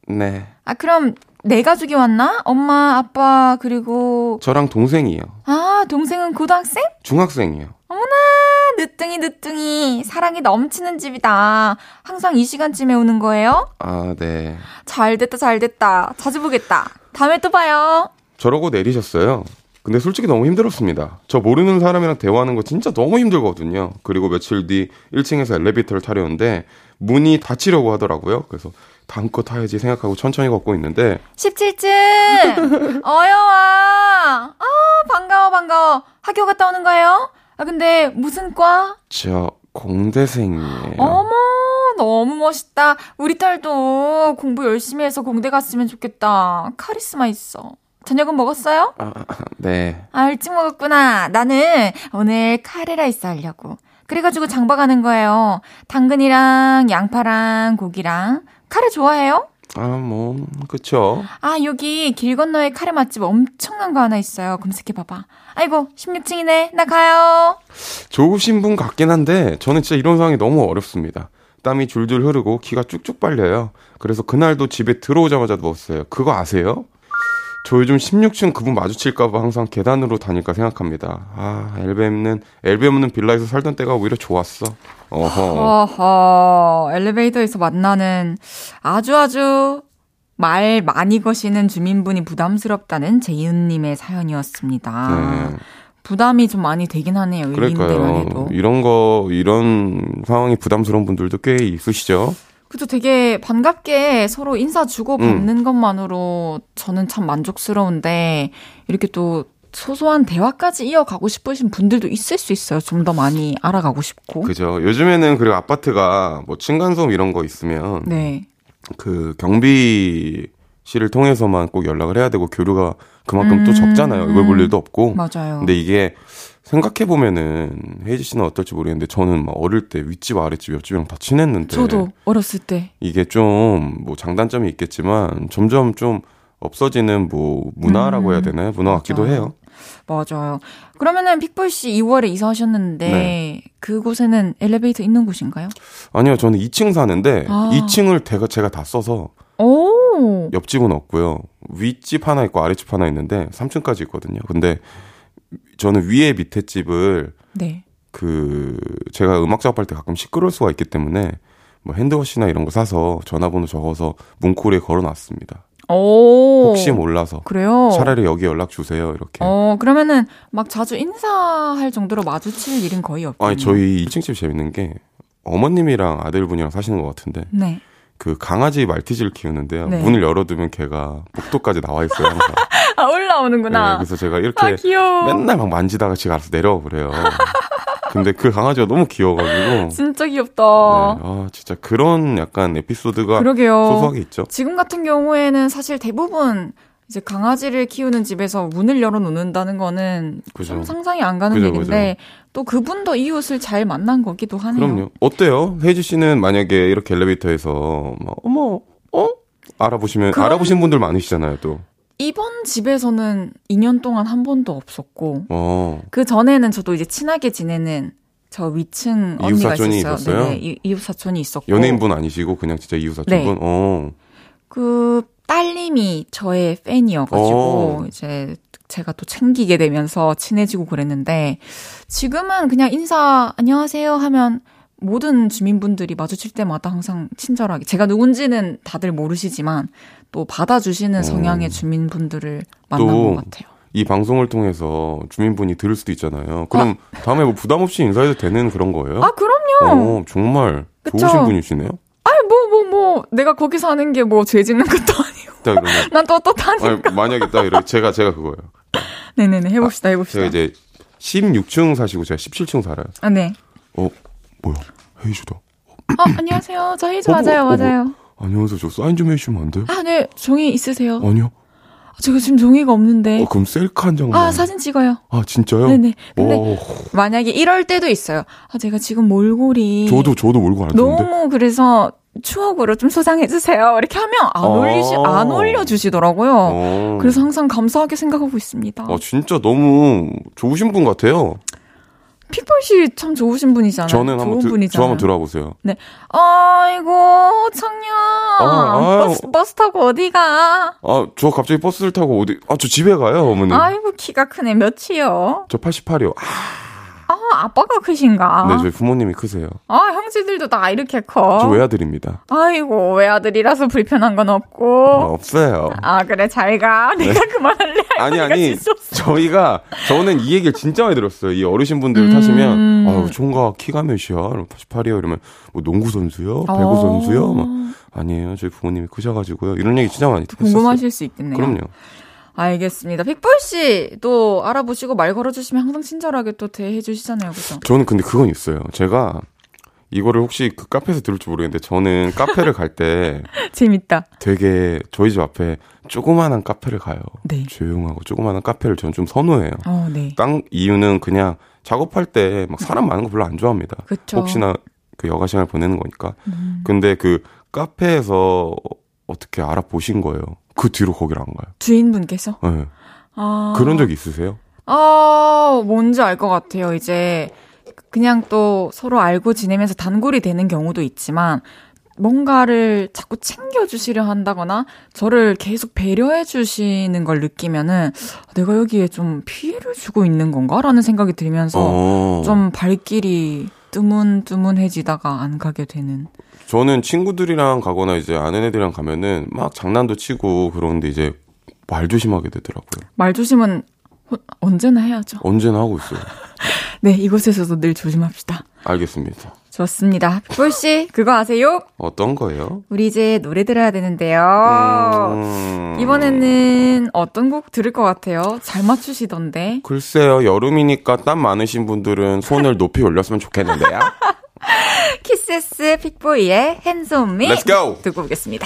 네. 아, 그럼... 내 가족이 왔나? 엄마, 아빠, 그리고... 저랑 동생이요. 아, 동생은 고등학생? 중학생이요. 어머나, 늦둥이. 사랑이 넘치는 집이다. 항상 이 시간쯤에 오는 거예요? 아, 네. 잘됐다. 자주 보겠다. 다음에 또 봐요. 저러고 내리셨어요. 근데 솔직히 너무 힘들었습니다. 저 모르는 사람이랑 대화하는 거 진짜 너무 힘들거든요. 그리고 며칠 뒤 1층에서 엘리베이터를 타려는데 문이 닫히려고 하더라고요. 그래서 다음 거 타야지 생각하고 천천히 걷고 있는데 17층! 어여와! 아 반가워. 학교 갔다 오는 거예요? 아 근데 무슨 과? 저 공대생이에요. 어머 너무 멋있다. 우리 딸도 공부 열심히 해서 공대 갔으면 좋겠다. 카리스마 있어. 저녁은 먹었어요? 네. 아, 일찍 먹었구나. 나는 오늘 카레라이스 하려고. 그래가지고 장봐가는 거예요. 당근이랑 양파랑 고기랑. 카레 좋아해요? 아, 뭐, 그쵸. 아, 여기 길 건너에 카레 맛집 엄청난 거 하나 있어요. 검색해봐봐. 아이고, 16층이네. 나 가요. 좋으신 분 같긴 한데 저는 진짜 이런 상황이 너무 어렵습니다. 땀이 줄줄 흐르고 기가 쭉쭉 빨려요. 그래서 그날도 집에 들어오자마자 누웠어요. 그거 아세요? 저 요즘 16층 그분 마주칠까봐 항상 계단으로 다닐까 생각합니다. 아, 엘베 없는 빌라에서 살던 때가 오히려 좋았어. 어허. 엘리베이터에서 만나는 아주 말 많이 거시는 주민분이 부담스럽다는 재윤님의 사연이었습니다. 네. 부담이 좀 많이 되긴 하네요. 그러니까요. 이런 상황이 부담스러운 분들도 꽤 있으시죠. 그죠, 되게 반갑게 서로 인사 주고 받는 것만으로 저는 참 만족스러운데 이렇게 또 소소한 대화까지 이어가고 싶으신 분들도 있을 수 있어요. 좀 더 많이 알아가고 싶고. 그죠. 요즘에는 그리고 아파트가 뭐 층간소음 이런 거 있으면 네. 그 경비실을 통해서만 꼭 연락을 해야 되고 교류가 그만큼 또 적잖아요. 이걸 볼 일도 없고. 맞아요. 근데 이게 생각해보면은 헤이즈 씨는 어떨지 모르겠는데 저는 막 어릴 때 윗집 아랫집 옆집이랑 다 친했는데 저도 어렸을 때 이게 좀 뭐 장단점이 있겠지만 점점 좀 없어지는 뭐 문화라고 해야 되나요? 문화 같기도 해요. 맞아요. 그러면은 픽보이 씨 2월에 이사하셨는데 네. 그곳에는 엘리베이터 있는 곳인가요? 아니요. 저는 2층 사는데 2층을 제가 다 써서 오. 옆집은 없고요. 윗집 하나 있고 아랫집 하나 있는데 3층까지 있거든요. 근데 저는 위에 밑에 집을 네. 그 제가 음악 작업할 때 가끔 시끄러울 수가 있기 때문에 뭐 핸드워시나 이런 거 사서 전화번호 적어서 문고리에 걸어놨습니다. 오. 혹시 몰라서. 그래요? 차라리 여기 연락 주세요 이렇게. 그러면은 막 자주 인사할 정도로 마주칠 일은 거의 없겠네요. 아니 저희 1층 집 재밌는 게 어머님이랑 아들분이랑 사시는 것 같은데. 네. 그 강아지 말티즈를 키우는데요. 네. 문을 열어두면 걔가 복도까지 나와 있어요. 항상. 아, 올라오는구나. 네, 그래서 제가 이렇게 맨날 막 만지다가 제가 알아서 내려와 버려요. 근데 그 강아지가 너무 귀여워가지고. 진짜 귀엽다. 네, 아, 진짜 그런 약간 에피소드가 그러게요. 소소하게 있죠. 지금 같은 경우에는 사실 대부분 이제 강아지를 키우는 집에서 문을 열어놓는다는 거는 그죠. 좀 상상이 안 가는 일인데 또 그분도 이웃을 잘 만난 거기도 하네요. 그럼요. 어때요? 혜지 씨는 만약에 이렇게 엘리베이터에서 막, 어머, 알아보시면 알아보신 분들 많으시잖아요, 또. 이번 집에서는 2년 동안 한 번도 없었고 그 전에는 저도 이제 친하게 지내는. 저 위층 언니가 있었어요. 네, 이웃 사촌이 있었고. 연예인분 아니시고 그냥 진짜 이웃 사촌분. 네. 그 딸님이 저의 팬이어가지고 이제 제가 또 챙기게 되면서 친해지고 그랬는데 지금은 그냥 인사 안녕하세요 하면 모든 주민분들이 마주칠 때마다 항상 친절하게 제가 누군지는 다들 모르시지만 또 받아주시는 성향의 주민분들을 만난 것 같아요. 이 방송을 통해서 주민분이 들을 수도 있잖아요. 그럼 다음에 뭐 부담 없이 인사해도 되는 그런 거예요? 아 그럼요. 정말 그쵸? 좋으신 분이시네요. 뭐 내가 거기 사는 게 뭐 죄 짓는 것도 아니고 난 또 떳떳하니까 만약에 딱 이렇게 제가 그거예요. 네네네 해봅시다. 제가 이제 16층 사시고 제가 17층 살아요. 아 네. 뭐야 헤이즈다. 안녕하세요 저 헤이즈 맞아요. 안녕하세요 저 사인 좀 해주시면 안 돼요? 아 네 종이 있으세요? 아니요. 제가 지금 종이가 없는데. 그럼 셀카 한 장만. 아 사진 찍어요. 아 진짜요? 네네. 근데 만약에 이럴 때도 있어요. 아 제가 지금 몰골이. 저도 몰골 안 했는데. 너무 그래서. 추억으로 좀 소장해주세요. 이렇게 하면 안 올려주시더라고요. 그래서 항상 감사하게 생각하고 있습니다. 아, 진짜 너무 좋으신 분 같아요. 픽보이 씨 참 좋으신 분이잖아요. 저 한번 들어보세요. 네. 아이고, 청년. 버스 타고 어디 가? 아, 저 갑자기 버스를 타고 어디, 저 집에 가요, 어머니. 아이고, 키가 크네. 몇이요? 저 88이요. 아빠가 크신가? 네, 저희 부모님이 크세요. 아, 형제들도 다 이렇게 커? 저 외아들입니다. 아이고, 외아들이라서 불편한 건 없고? 아, 없어요. 아, 그래, 잘 가. 네. 내가 그만할래. 아니, 저는 이 얘기를 진짜 많이 들었어요. 이 어르신분들 타시면, 아유, 총각 키가 몇이야? 88이요? 이러면, 뭐, 농구선수요? 배구선수요? 막, 아니에요. 저희 부모님이 크셔가지고요. 이런 얘기 진짜 많이 들었어요. 궁금하실 수 있겠네요. 그럼요. 알겠습니다. 픽보이 씨도 알아보시고 말 걸어주시면 항상 친절하게 또 대해 주시잖아요. 그죠? 저는 근데 그건 있어요. 제가 이거를 혹시 그 카페에서 들을지 모르겠는데 저는 카페를 갈 때 재밌다. 되게 저희 집 앞에 조그만한 카페를 가요. 네. 조용하고 조그만한 카페를 저는 좀 선호해요. 네. 딴 이유는 그냥 작업할 때 막 사람 많은 거 별로 안 좋아합니다. 그쵸. 혹시나 그 여가 시간을 보내는 거니까. 근데 그 카페에서 어떻게 알아보신 거예요? 그 뒤로 거길 안 가요. 주인분께서? 네. 아... 그런 적 있으세요? 아, 뭔지 알 것 같아요. 이제 그냥 또 서로 알고 지내면서 단골이 되는 경우도 있지만 뭔가를 자꾸 챙겨주시려 한다거나 저를 계속 배려해 주시는 걸 느끼면은 내가 여기에 좀 피해를 주고 있는 건가라는 생각이 들면서 좀 발길이 뜨문뜨문해지다가 안 가게 되는. 저는 친구들이랑 가거나 이제 아는 애들이랑 가면은 막 장난도 치고 그러는데 이제 말 조심하게 되더라고요. 말 조심은 언제나 해야죠. 언제나 하고 있어요. 네, 이곳에서도 늘 조심합시다. 알겠습니다. 좋습니다. 픽보이 씨, 그거 아세요? 어떤 거예요? 우리 이제 노래 들어야 되는데요. 이번에는 어떤 곡 들을 것 같아요? 잘 맞추시던데. 글쎄요, 여름이니까 땀 많으신 분들은 손을 높이 올렸으면 좋겠는데요. 키스스 픽보이의 Hands on Me Let's go! 듣고 오겠습니다.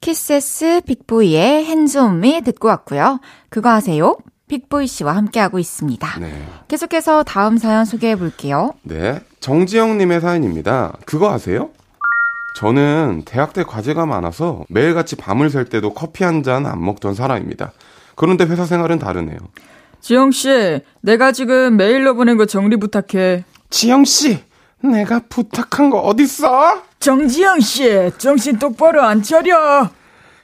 키스스 픽보이의 Hands on Me 듣고 왔고요. 그거 아세요? 픽보이 씨와 함께하고 있습니다. 네. 계속해서 다음 사연 소개해 볼게요. 네, 정지영님의 사연입니다. 그거 아세요? 저는 대학 때 과제가 많아서 매일같이 밤을 샐 때도 커피 한 잔 안 먹던 사람입니다. 그런데 회사 생활은 다르네요. 지영 씨, 내가 지금 메일로 보낸 거 정리 부탁해. 지영 씨, 내가 부탁한 거 어딨어? 정지영 씨, 정신 똑바로 안 차려.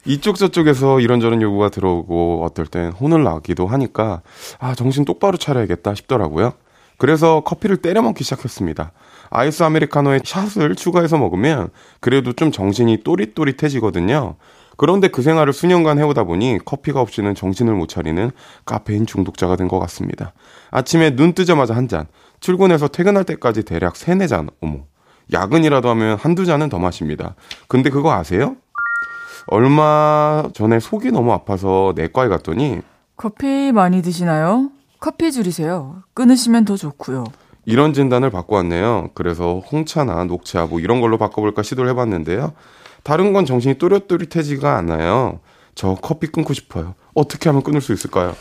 이쪽 저쪽에서 이런저런 요구가 들어오고 어떨 땐 혼을 나기도 하니까 아, 정신 똑바로 차려야겠다 싶더라고요. 그래서 커피를 때려 먹기 시작했습니다. 아이스 아메리카노에 샷을 추가해서 먹으면 그래도 좀 정신이 또릿또릿해지거든요. 그런데 그 생활을 수년간 해오다 보니 커피가 없이는 정신을 못 차리는 카페인 중독자가 된 것 같습니다. 아침에 눈 뜨자마자 한 잔, 출근해서 퇴근할 때까지 대략 3-4잔, 어머, 야근이라도 하면 1-2잔은 더 마십니다. 근데 그거 아세요? 얼마 전에 속이 너무 아파서 내과에 갔더니 커피 많이 드시나요? 커피 줄이세요. 끊으시면 더 좋고요. 이런 진단을 받고 왔네요. 그래서 홍차나 녹차 뭐 이런 걸로 바꿔볼까 시도를 해봤는데요. 다른 건 정신이 또렷또렷해지가 않아요. 저 커피 끊고 싶어요. 어떻게 하면 끊을 수 있을까요?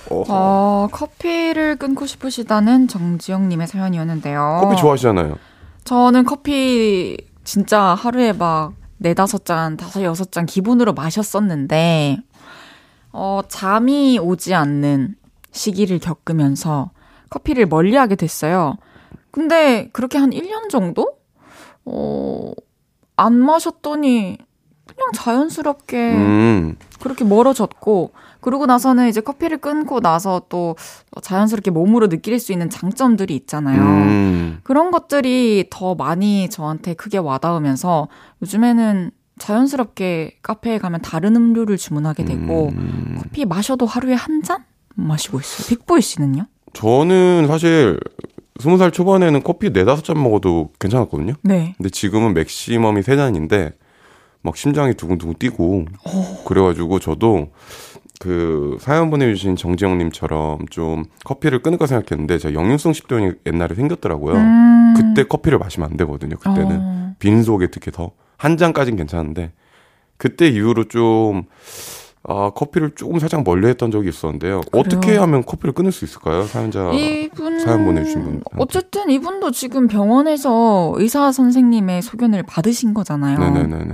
커피를 끊고 싶으시다는 정지영님의 사연이었는데요. 커피 좋아하시잖아요. 저는 커피 진짜 하루에 막 4-5잔, 5-6잔 기본으로 마셨었는데 잠이 오지 않는 시기를 겪으면서 커피를 멀리하게 됐어요. 근데 그렇게 한 1년 정도? 안 마셨더니 그냥 자연스럽게 그렇게 멀어졌고, 그러고 나서는 이제 커피를 끊고 나서 또 자연스럽게 몸으로 느낄 수 있는 장점들이 있잖아요. 그런 것들이 더 많이 저한테 크게 와닿으면서 요즘에는 자연스럽게 카페에 가면 다른 음료를 주문하게 되고 커피 마셔도 하루에 1잔 마시고 있어요. 픽보이 씨는요? 저는 사실 20살 초반에는 커피 4-5잔 먹어도 괜찮았거든요. 네. 근데 지금은 맥시멈이 3잔인데 막 심장이 두근두근 뛰고 그래가지고 저도 그 사연 보내주신 정지영님처럼 좀 커피를 끊을까 생각했는데 제가 역류성 식도염이 옛날에 생겼더라고요. 그때 커피를 마시면 안 되거든요. 그때는 빈속에 특히 더 한 잔까지는 괜찮은데 그때 이후로 좀 커피를 조금 살짝 멀리했던 적이 있었는데요. 그래요? 어떻게 하면 커피를 끊을 수 있을까요? 사연자 이분, 사연 보내주신 분. 어쨌든 이분도 지금 병원에서 의사 선생님의 소견을 받으신 거잖아요. 네네네.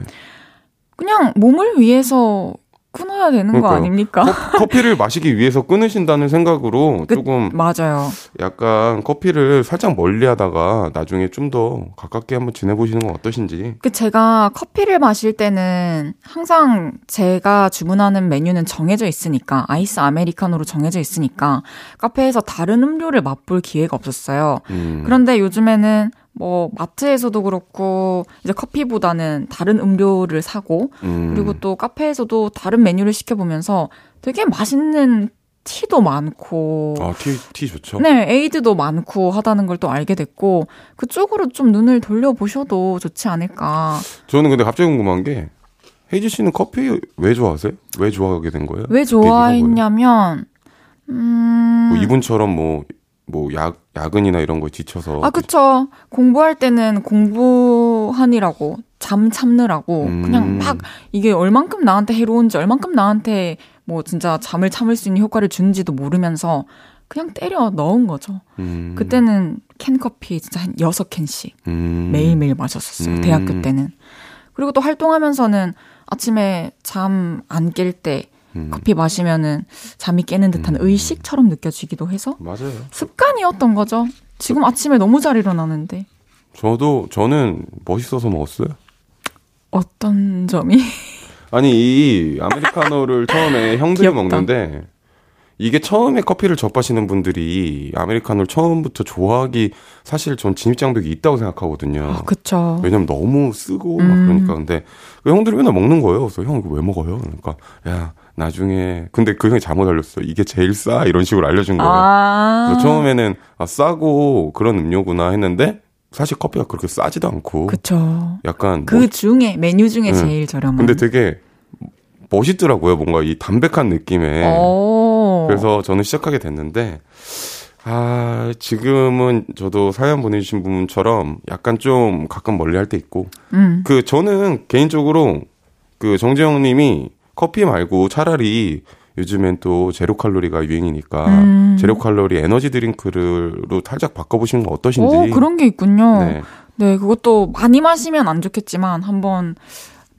그냥 몸을 위해서 끊어야 되는 그러니까요. 거 아닙니까? 커피를 마시기 위해서 끊으신다는 생각으로 조금 맞아요. 약간 커피를 살짝 멀리하다가 나중에 좀 더 가깝게 한번 지내보시는 건 어떠신지. 그 제가 커피를 마실 때는 항상 제가 주문하는 메뉴는 정해져 있으니까 아이스 아메리카노로 정해져 있으니까 카페에서 다른 음료를 맛볼 기회가 없었어요. 그런데 요즘에는 뭐 마트에서도 그렇고 이제 커피보다는 다른 음료를 사고 그리고 또 카페에서도 다른 메뉴를 시켜보면서 되게 맛있는 티도 많고 아, 티 좋죠. 네, 에이드도 많고 하다는 걸 또 알게 됐고 그쪽으로 좀 눈을 돌려보셔도 좋지 않을까. 저는 근데 갑자기 궁금한 게 헤이즈 씨는 커피 왜 좋아하세요? 왜 좋아하게 된 거예요? 왜 좋아했냐면 뭐 이분처럼 야근이나 이런 거에 지쳐서. 아, 그쵸. 공부할 때는 공부하느라고, 잠 참느라고, 그냥 막 이게 얼만큼 나한테 해로운지, 얼만큼 나한테 뭐 진짜 잠을 참을 수 있는 효과를 주는지도 모르면서 그냥 때려 넣은 거죠. 그때는 캔커피 진짜 한 6캔씩 매일매일 마셨었어요. 대학교 때는. 그리고 또 활동하면서는 아침에 잠 안 깰 때 커피 마시면은 잠이 깨는 듯한 의식처럼 느껴지기도 해서 맞아요. 습관이었던 거죠. 지금 아침에 너무 잘 일어나는데. 저는 멋있어서 먹었어요. 어떤 점이? 아니 이 아메리카노를 처음에 형들이 귀엽다. 먹는데 이게 처음에 커피를 접하시는 분들이 아메리카노를 처음부터 좋아하기 사실 전 진입장벽이 있다고 생각하거든요. 아, 그렇죠. 왜냐면 너무 쓰고 막 그러니까 근데 그 형들이 맨날 먹는 거예요. 그래서 형 이거 왜 먹어요? 그러니까 야 나중에 근데 그 형이 잘못 알렸어. 이게 제일 싸 이런 식으로 알려준 거예요. 아~ 그래서 처음에는 아, 싸고 그런 음료구나 했는데 사실 커피가 그렇게 싸지도 않고 그렇죠. 약간 그 중에 메뉴 중에 네. 제일 저렴한. 근데 되게 멋있더라고요. 뭔가 이 담백한 느낌에. 그래서 저는 시작하게 됐는데 아 지금은 저도 사연 보내주신 분처럼 약간 좀 가끔 멀리할 때 있고 그 저는 개인적으로 그 정재영님이 커피 말고 차라리 요즘엔 또 제로 칼로리가 유행이니까 제로 칼로리 에너지 드링크로 살짝 바꿔보시는 건 어떠신지. 오, 그런 게 있군요. 네. 네 그것도 많이 마시면 안 좋겠지만 한번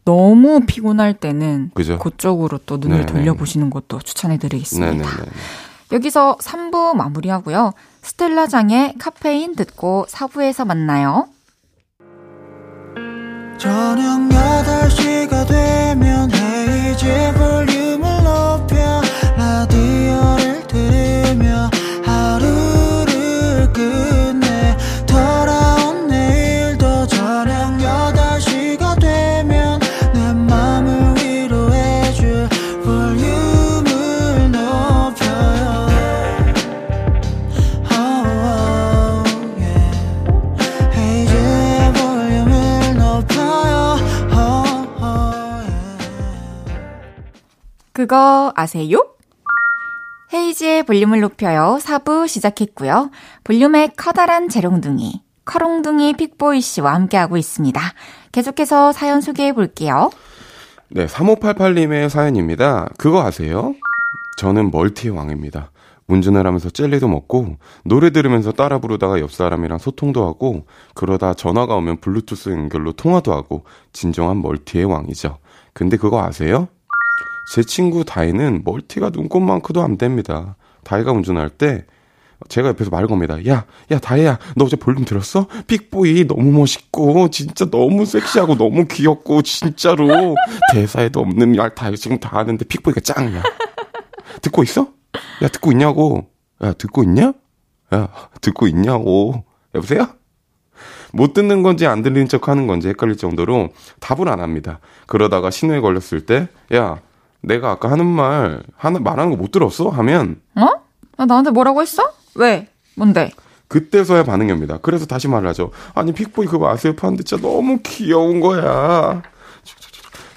너무 피곤할 때는 그죠? 그쪽으로 또 눈을 네네. 돌려보시는 것도 추천해드리겠습니다. 네네네. 여기서 3부 마무리하고요. 스텔라장의 카페인 듣고 4부에서 만나요. 저녁 8시가 되면 헤이즈의 볼륨을 높여 라디오를 들으며 하루를 끝내 돌아온 내일도 저녁 8시가 되면 내 맘을 위로해줄 볼륨을 높여요 oh, yeah. 헤이즈의 볼륨을 높여요 oh, yeah. 그거 아세요? 헤이즈의 볼륨을 높여요. 4부 시작했고요. 볼륨의 커다란 재롱둥이, 커롱둥이 픽보이 씨와 함께하고 있습니다. 계속해서 사연 소개해볼게요. 네, 3588님의 사연입니다. 그거 아세요? 저는 멀티의 왕입니다. 운전을 하면서 젤리도 먹고 노래 들으면서 따라 부르다가 옆 사람이랑 소통도 하고 그러다 전화가 오면 블루투스 연결로 통화도 하고 진정한 멀티의 왕이죠. 근데 그거 아세요? 제 친구 다희는 멀티가 눈꼽만큼도 안 됩니다. 다희가 운전할 때 제가 옆에서 말 겁니다. 야 다희야 너 어제 볼륨 들었어? 픽보이 너무 멋있고 진짜 너무 섹시하고 너무 귀엽고 진짜로 대사에도 없는 말 다 지금 다 아는데 픽보이가 짱이야. 듣고 있어? 야 듣고 있냐고. 야 듣고 있냐? 야 듣고 있냐고. 여보세요? 못 듣는 건지 안 들리는 척하는 건지 헷갈릴 정도로 답을 안 합니다. 그러다가 신호에 걸렸을 때 야 내가 아까 하는 말, 말하는 거 못 들었어? 하면 어? 아, 나한테 뭐라고 했어? 왜? 뭔데? 그때서야 반응이 옵니다. 그래서 다시 말을 하죠. 아니 픽보이 그거 아세요? 파는데 진짜 너무 귀여운 거야.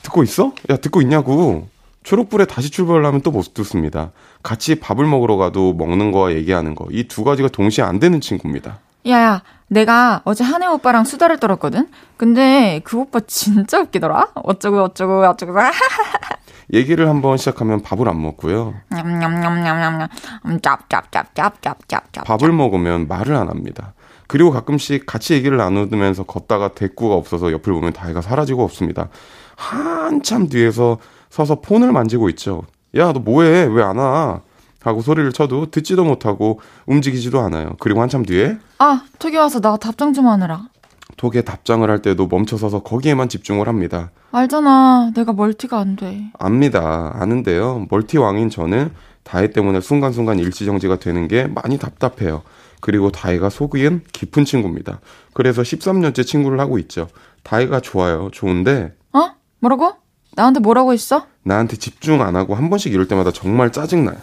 듣고 있어? 야 듣고 있냐고. 초록불에 다시 출발하면 또 못 듣습니다. 같이 밥을 먹으러 가도 먹는 거와 얘기하는 거 이 두 가지가 동시에 안 되는 친구입니다. 야야 내가 어제 한혜 오빠랑 수다를 떨었거든? 근데 그 오빠 진짜 웃기더라? 어쩌고 얘기를 한번 시작하면 밥을 안 먹고요. 짭짭짭짭짭짭짭짭. 밥을 먹으면 말을 안 합니다. 그리고 가끔씩 같이 얘기를 나누면서 걷다가 대꾸가 없어서 옆을 보면 다이가 사라지고 없습니다. 한참 뒤에서 서서 폰을 만지고 있죠. 야, 너 뭐해? 왜 안 와? 하고 소리를 쳐도 듣지도 못하고 움직이지도 않아요. 그리고 한참 뒤에 아, 톡이 와서 나 답장 좀 하느라. 톡에 답장을 할 때도 멈춰서서 거기에만 집중을 합니다. 알잖아. 내가 멀티가 안 돼. 압니다. 아는데요. 멀티왕인 저는 다혜 때문에 순간순간 일시정지가 되는 게 많이 답답해요. 그리고 다혜가 속은 깊은 친구입니다. 그래서 13년째 친구를 하고 있죠. 다혜가 좋아요. 좋은데 어? 뭐라고? 나한테 뭐라고 했어? 나한테 집중 안 하고 한 번씩 이럴 때마다 정말 짜증나요.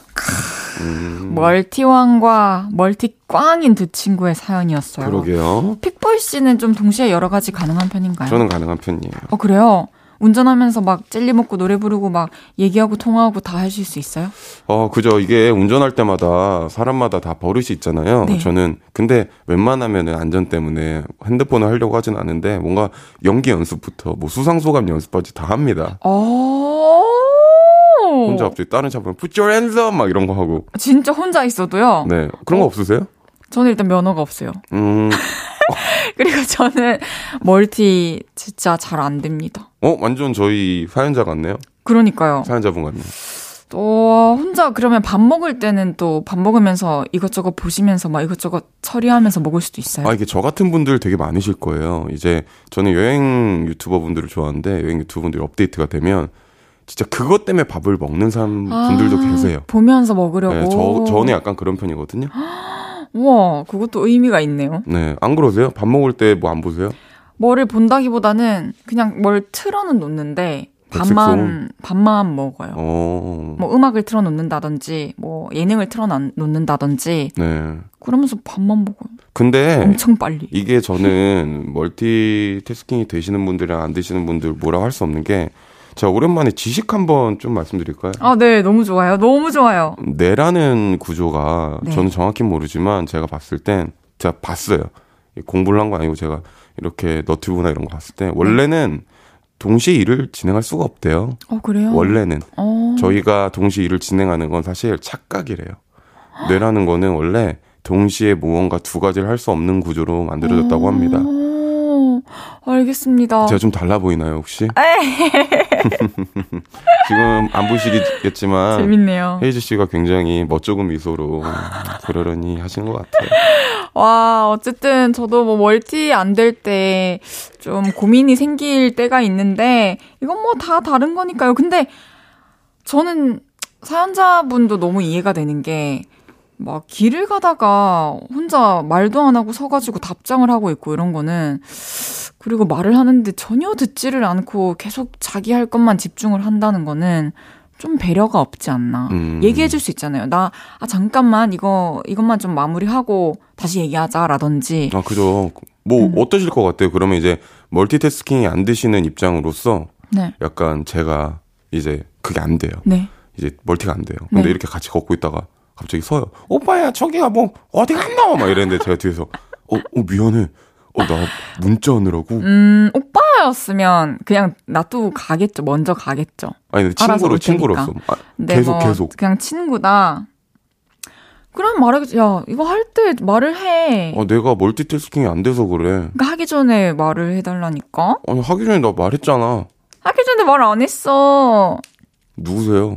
멀티왕과 멀티꽝인 두 친구의 사연이었어요. 그러게요. 픽보이 씨는 좀 동시에 여러 가지 가능한 편인가요? 저는 가능한 편이에요. 어, 그래요? 운전하면서 막 젤리 먹고 노래 부르고 막 얘기하고 통화하고 다 하실 수 있어요? 어, 그죠. 이게 운전할 때마다 사람마다 다 버릇이 있잖아요. 네. 저는 근데 웬만하면은 안전 때문에 핸드폰을 하려고 하진 않은데 뭔가 연기 연습부터 뭐 수상소감 연습까지 다 합니다. 혼자 갑자기 다른 차 보면 put your hands up 막 이런 거 하고. 진짜 혼자 있어도요? 네. 그런 거 없으세요? 저는 일단 면허가 없어요. 그리고 저는 멀티 진짜 잘 안 됩니다. 어? 완전 저희 사연자 같네요. 그러니까요. 사연자분 같네요. 또 혼자 그러면 밥 먹을 때는 또 밥 먹으면서 이것저것 보시면서 막 이것저것 처리하면서 먹을 수도 있어요. 아, 이게 저 같은 분들 되게 많으실 거예요. 이제 저는 여행 유튜버 분들을 좋아하는데 여행 유튜버 분들이 업데이트가 되면 진짜 그것 때문에 밥을 먹는 사람 분들도 계세요. 보면서 먹으려고. 네, 저는 약간 그런 편이거든요. 우와, 그것도 의미가 있네요. 네, 안 그러세요? 밥 먹을 때 뭐 안 보세요? 뭐를 본다기보다는 그냥 뭘 틀어는 놓는데 밥만 먹어요. 오. 뭐 음악을 틀어놓는다든지 뭐 예능을 틀어놓는다든지. 네. 그러면서 밥만 먹어요. 근데 엄청 빨리. 이게 저는 멀티태스킹이 되시는 분들이랑 안 되시는 분들 뭐라고 할 수 없는 게 자, 오랜만에 지식 한번 좀 말씀드릴까요? 아, 네. 너무 좋아요. 너무 좋아요. 뇌라는 구조가 네. 저는 정확히 모르지만 제가 봤을 땐 제가 봤어요. 공부를 한 거 아니고 제가 이렇게 너튜브나 이런 거 봤을 때 원래는 동시에 일을 진행할 수가 없대요. 어, 그래요? 원래는. 저희가 동시에 일을 진행하는 건 사실 착각이래요. 뇌라는 거는 원래 동시에 무언가 두 가지를 할 수 없는 구조로 만들어졌다고 합니다. 알겠습니다. 제가 좀 달라 보이나요 혹시? 지금 안 보시겠지만 재밌네요. 헤이즈 씨가 굉장히 멋쩍은 미소로 그러려니 하시는 것 같아요. 와, 어쨌든 저도 뭐 멀티 안 될 때 좀 고민이 생길 때가 있는데 이건 뭐 다 다른 거니까요. 근데 저는 사연자분도 너무 이해가 되는 게 막 길을 가다가 혼자 말도 안 하고 서가지고 답장을 하고 있고 이런 거는 그리고 말을 하는데 전혀 듣지를 않고 계속 자기 할 것만 집중을 한다는 거는 좀 배려가 없지 않나. 얘기해 줄 수 있잖아요. 나 아, 잠깐만 이것만 좀 마무리하고 다시 얘기하자라든지. 아, 그죠. 뭐 어떠실 것 같아요? 그러면 이제 멀티태스킹이 안 되시는 입장으로서 네. 약간 제가 이제 그게 안 돼요. 네. 이제 멀티가 안 돼요. 근데 네. 이렇게 같이 걷고 있다가 갑자기 서요. 오빠야, 저기가 뭐, 어디 갔나? 막 이랬는데 제가 뒤에서, 미안해. 나 문자하느라고. 오빠였으면 그냥 놔두고 가겠죠. 먼저 가겠죠. 아니, 근데 친구로서. 아, 네, 계속. 그냥 친구다. 그럼 말하겠지. 야, 이거 할 때 말을 해. 아, 내가 멀티태스킹이 안 돼서 그래. 그러니까 하기 전에 말을 해달라니까? 아니, 하기 전에 나 말했잖아. 하기 전에 말 안 했어. 누구세요?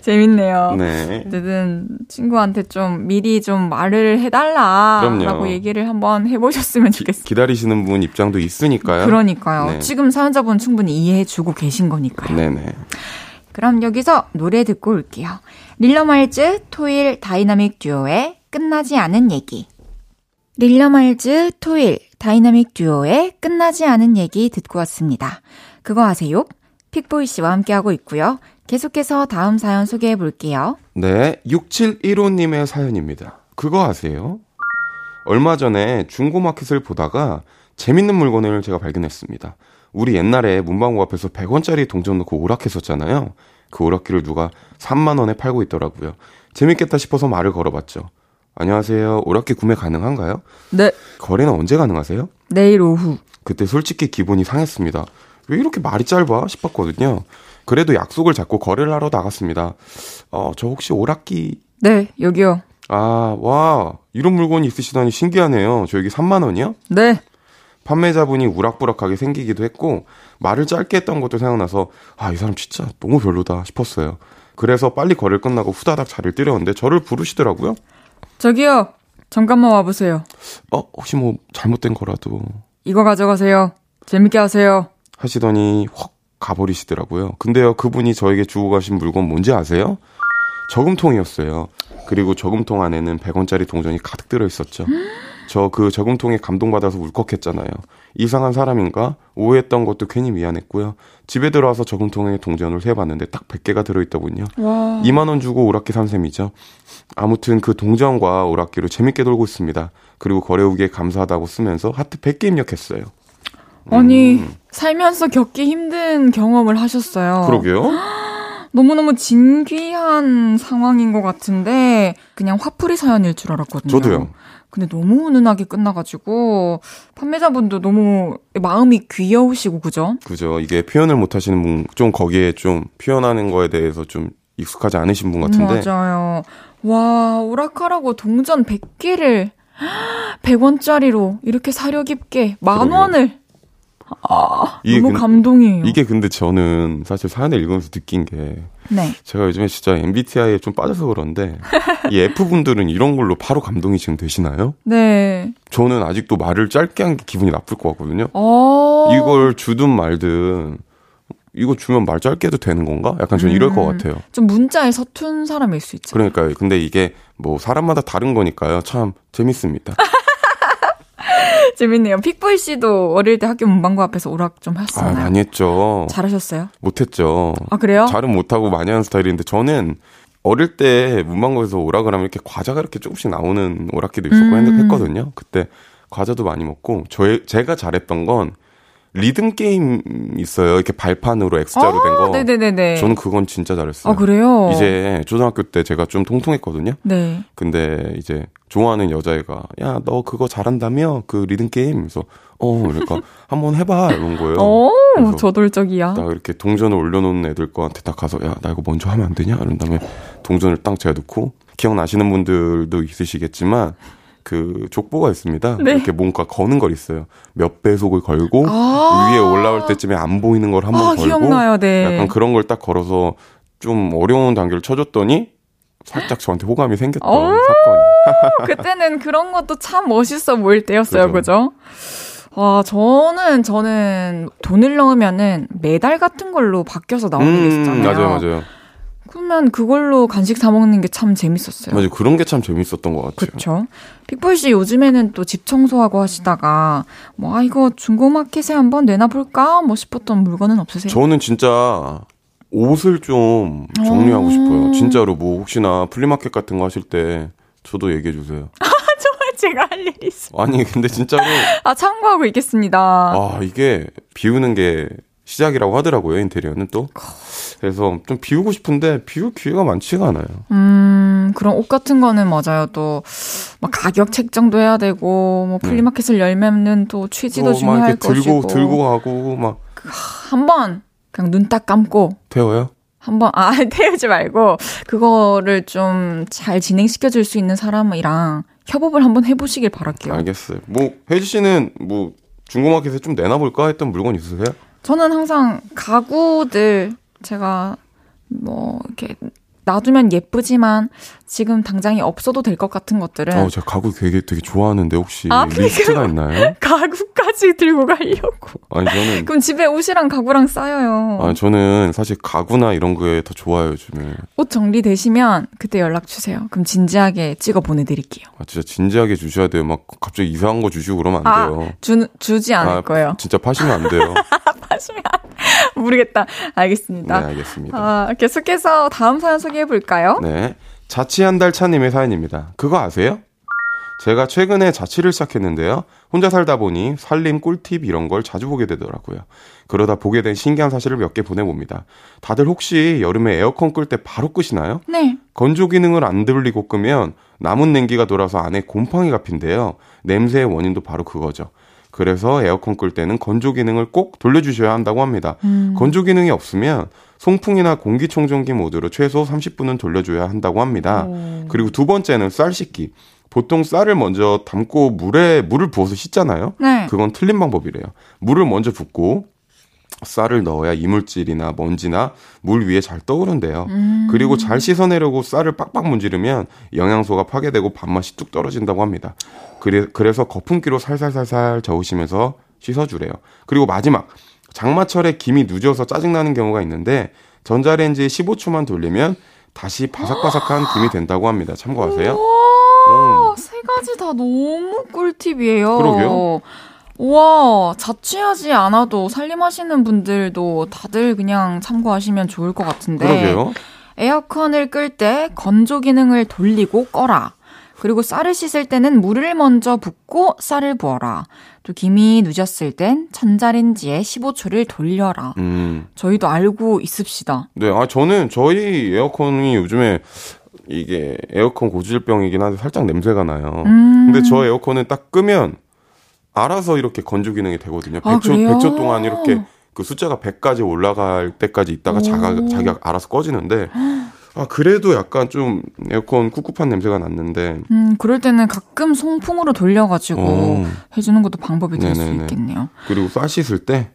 재밌네요. 네. 어쨌든 친구한테 좀 미리 좀 말을 해달라라고 그럼요. 얘기를 한번 해보셨으면 좋겠어요. 기다리시는 분 입장도 있으니까요. 그러니까요. 네. 지금 사연자분 충분히 이해해주고 계신 거니까요. 네네. 그럼 여기서 노래 듣고 올게요. 릴러마일즈 토일 다이나믹 듀오의 끝나지 않은 얘기. 릴러마일즈 토일 다이나믹 듀오의 끝나지 않은 얘기 듣고 왔습니다. 그거 아세요? 픽보이 씨와 함께하고 있고요. 계속해서 다음 사연 소개해 볼게요. 네, 6715님의 사연입니다. 그거 아세요? 얼마 전에 중고마켓을 보다가 재밌는 물건을 제가 발견했습니다. 우리 옛날에 문방구 앞에서 100원짜리 동전 넣고 오락했었잖아요. 그 오락기를 누가 3만 원에 팔고 있더라고요. 재밌겠다 싶어서 말을 걸어봤죠. 안녕하세요. 오락기 구매 가능한가요? 네. 거래는 언제 가능하세요? 내일 오후. 그때 솔직히 기분이 상했습니다. 왜 이렇게 말이 짧아? 싶었거든요. 그래도 약속을 잡고 거래를 하러 나갔습니다. 저 혹시 오락기... 네, 여기요. 아, 와, 이런 물건이 있으시다니 신기하네요. 저 여기 3만 원이요? 네. 판매자분이 우락부락하게 생기기도 했고 말을 짧게 했던 것도 생각나서 아, 이 사람 진짜 너무 별로다 싶었어요. 그래서 빨리 거래를 끝나고 후다닥 자리를 뜨려는데 저를 부르시더라고요. 저기요, 잠깐만 와보세요. 혹시 뭐 잘못된 거라도. 이거 가져가세요. 재밌게 하세요. 하시더니 확 가버리시더라고요. 근데요, 그분이 저에게 주고 가신 물건 뭔지 아세요? 저금통이었어요. 그리고 저금통 안에는 100원짜리 동전이 가득 들어있었죠. 저 그 저금통에 감동받아서 울컥했잖아요. 이상한 사람인가? 오해했던 것도 괜히 미안했고요. 집에 들어와서 저금통에 동전을 세봤는데 딱 100개가 들어있더군요. 와. 2만 원 주고 오락기 산 셈이죠. 아무튼 그 동전과 오락기로 재밌게 돌고 있습니다. 그리고 거래 후기에 감사하다고 쓰면서 하트 100개 입력했어요. 아니, 살면서 겪기 힘든 경험을 하셨어요. 그러게요. 너무너무 진귀한 상황인 것 같은데 그냥 화풀이 사연일 줄 알았거든요. 저도요. 근데 너무 훈훈하게 끝나가지고 판매자분도 너무 마음이 귀여우시고, 그죠? 이게 표현을 못하시는 분, 좀 거기에 좀 표현하는 거에 대해서 좀 익숙하지 않으신 분 같은데. 맞아요. 와, 오락하라고 동전 100개를 100원짜리로 이렇게 사려 깊게 만 원을. 아, 너무 감동이에요. 이게 근데 저는 사실 사연을 읽으면서 느낀 게, 네, 제가 요즘에 진짜 MBTI에 좀 빠져서 그런데 이 F분들은 이런 걸로 바로 감동이 지금 되시나요? 네. 저는 아직도 말을 짧게 한 게 기분이 나쁠 것 같거든요. 이걸 주든 말든 이거 주면 말 짧게 해도 되는 건가? 약간 저는 이럴 것 같아요. 좀 문자에 서툰 사람일 수 있죠. 그러니까요. 근데 이게 뭐 사람마다 다른 거니까요. 참 재밌습니다. 재밌네요. 픽보이 씨도 어릴 때 학교 문방구 앞에서 오락 좀 하셨나요? 아, 많이 했죠. 잘하셨어요? 못했죠. 아, 그래요? 잘은 못하고 많이 하는 스타일인데, 저는 어릴 때 문방구에서 오락을 하면 이렇게 과자가 이렇게 조금씩 나오는 오락기도 있었고 했거든요. 그때 과자도 많이 먹고, 제가 잘했던 건 리듬 게임 있어요. 이렇게 발판으로 X자로 된 거. 네네네네. 저는 그건 진짜 잘했어요. 아, 그래요? 이제 초등학교 때 제가 좀 통통했거든요. 네. 근데 이제 좋아하는 여자애가, 야, 너 그거 잘한다며? 그 리듬 게임? 그래서, 그러니까 한번 해봐. 이런 거예요. 저돌적이야. 딱 이렇게 동전을 올려놓는 애들 거한테 딱 가서, 야, 나 이거 먼저 하면 안 되냐? 이런 다음에 동전을 딱 제가 넣고, 기억나시는 분들도 있으시겠지만, 그 족보가 있습니다. 네. 이렇게 뭔가 거는 걸 있어요. 몇 배속을 걸고 위에 올라올 때쯤에 안 보이는 걸 한번 걸고. 기억나요. 네. 약간 그런 걸 딱 걸어서 좀 어려운 단계를 쳐줬더니 살짝 저한테 호감이 생겼던 사건이. 그때는 그런 것도 참 멋있어 보일 때였어요. 그죠? 아, 저는 돈을 넣으면은 메달 같은 걸로 바뀌어서 나오는 게 있었잖아요. 맞아요. 그러면 그걸로 간식 사 먹는 게 참 재밌었어요. 맞아요. 그런 게 참 재밌었던 것 같아요. 그렇죠. 픽보이 씨 요즘에는 또 집 청소하고 하시다가 뭐, 아, 이거 중고마켓에 한번 내놔볼까 뭐 싶었던 물건은 없으세요? 저는 진짜 옷을 좀 정리하고 싶어요. 진짜로. 뭐 혹시나 플리마켓 같은 거 하실 때 저도 얘기해 주세요. 아, 정말 제가 할 일이 있어. 아니, 근데 진짜로. 아, 참고하고 있겠습니다. 아, 이게 비우는 게 시작이라고 하더라고요, 인테리어는 또. 그래서 좀 비우고 싶은데 비울 기회가 많지가 않아요. 그런 옷 같은 거는 맞아요. 또 막 가격 책정도 해야 되고, 뭐 플리마켓을 열면은 또 취지도 중요할 것이고. 들고 가고 막. 한번 그냥 눈 딱 감고. 태워요? 한번, 태우지 말고 그거를 좀 잘 진행시켜 줄 수 있는 사람이랑 협업을 한번 해보시길 바랄게요. 알겠어요. 뭐 혜지 씨는 뭐 중고마켓에 좀 내놔볼까 했던 물건 있으세요? 저는 항상 가구들 제가 뭐 이렇게 놔두면 예쁘지만 지금 당장이 없어도 될 것 같은 것들은. 제가 가구 되게 좋아하는데 혹시 리스트가 있나요? 가구까지 들고 가려고. 아니, 저는 그럼 집에 옷이랑 가구랑 쌓여요. 아니, 저는 사실 가구나 이런 거에 더 좋아요, 요즘에. 옷 정리되시면 그때 연락 주세요. 그럼 진지하게 찍어 보내드릴게요. 아, 진짜 진지하게 주셔야 돼요. 막 갑자기 이상한 거 주시고 그러면 안 돼요. 주지 않을 거예요. 진짜 파시면 안 돼요. 파시면 모르겠다. 알겠습니다. 네, 알겠습니다. 계속해서 다음 사연 소개해볼까요? 네. 자취한 달 차님의 사연입니다. 그거 아세요? 제가 최근에 자취를 시작했는데요. 혼자 살다 보니 살림 꿀팁 이런 걸 자주 보게 되더라고요. 그러다 보게 된 신기한 사실을 몇 개 보내봅니다. 다들 혹시 여름에 에어컨 끌 때 바로 끄시나요? 네. 건조 기능을 안 돌리고 끄면 남은 냉기가 돌아서 안에 곰팡이가 핀대요. 냄새의 원인도 바로 그거죠. 그래서 에어컨 끌 때는 건조 기능을 꼭 돌려주셔야 한다고 합니다. 건조 기능이 없으면 송풍이나 공기청정기 모드로 최소 30분은 돌려줘야 한다고 합니다. 그리고 두 번째는 쌀 씻기. 보통 쌀을 먼저 담고 물을 부어서 씻잖아요. 네. 그건 틀린 방법이래요. 물을 먼저 붓고 쌀을 넣어야 이물질이나 먼지나 물 위에 잘 떠오른대요. 그리고 잘 씻어내려고 쌀을 빡빡 문지르면 영양소가 파괴되고 밥맛이 뚝 떨어진다고 합니다. 그래서 거품기로 살살살살 저으시면서 씻어주래요. 그리고 마지막, 장마철에 김이 누져서 짜증나는 경우가 있는데 전자레인지에 15초만 돌리면 다시 바삭바삭한 김이 된다고 합니다. 참고하세요. 와, 세 가지 다 너무 꿀팁이에요. 그러게요. 와, 자취하지 않아도 살림하시는 분들도 다들 그냥 참고하시면 좋을 것 같은데. 그러게요. 에어컨을 끌 때 건조 기능을 돌리고 꺼라. 그리고 쌀을 씻을 때는 물을 먼저 붓고 쌀을 부어라. 또 김이 누졌을 땐 전자레인지에 15초를 돌려라. 저희도 알고 있읍시다. 네, 저는 저희 에어컨이 요즘에 이게 에어컨 고질병이긴 한데 살짝 냄새가 나요. 근데 저 에어컨은 딱 끄면 알아서 이렇게 건조 기능이 되거든요. 100초 동안 이렇게 그 숫자가 100까지 올라갈 때까지 있다가 자기가 알아서 꺼지는데 그래도 약간 좀 에어컨 꿉꿉한 냄새가 났는데 그럴 때는 가끔 송풍으로 돌려가지고 해주는 것도 방법이 될 수 있겠네요. 그리고 쌀 씻을 때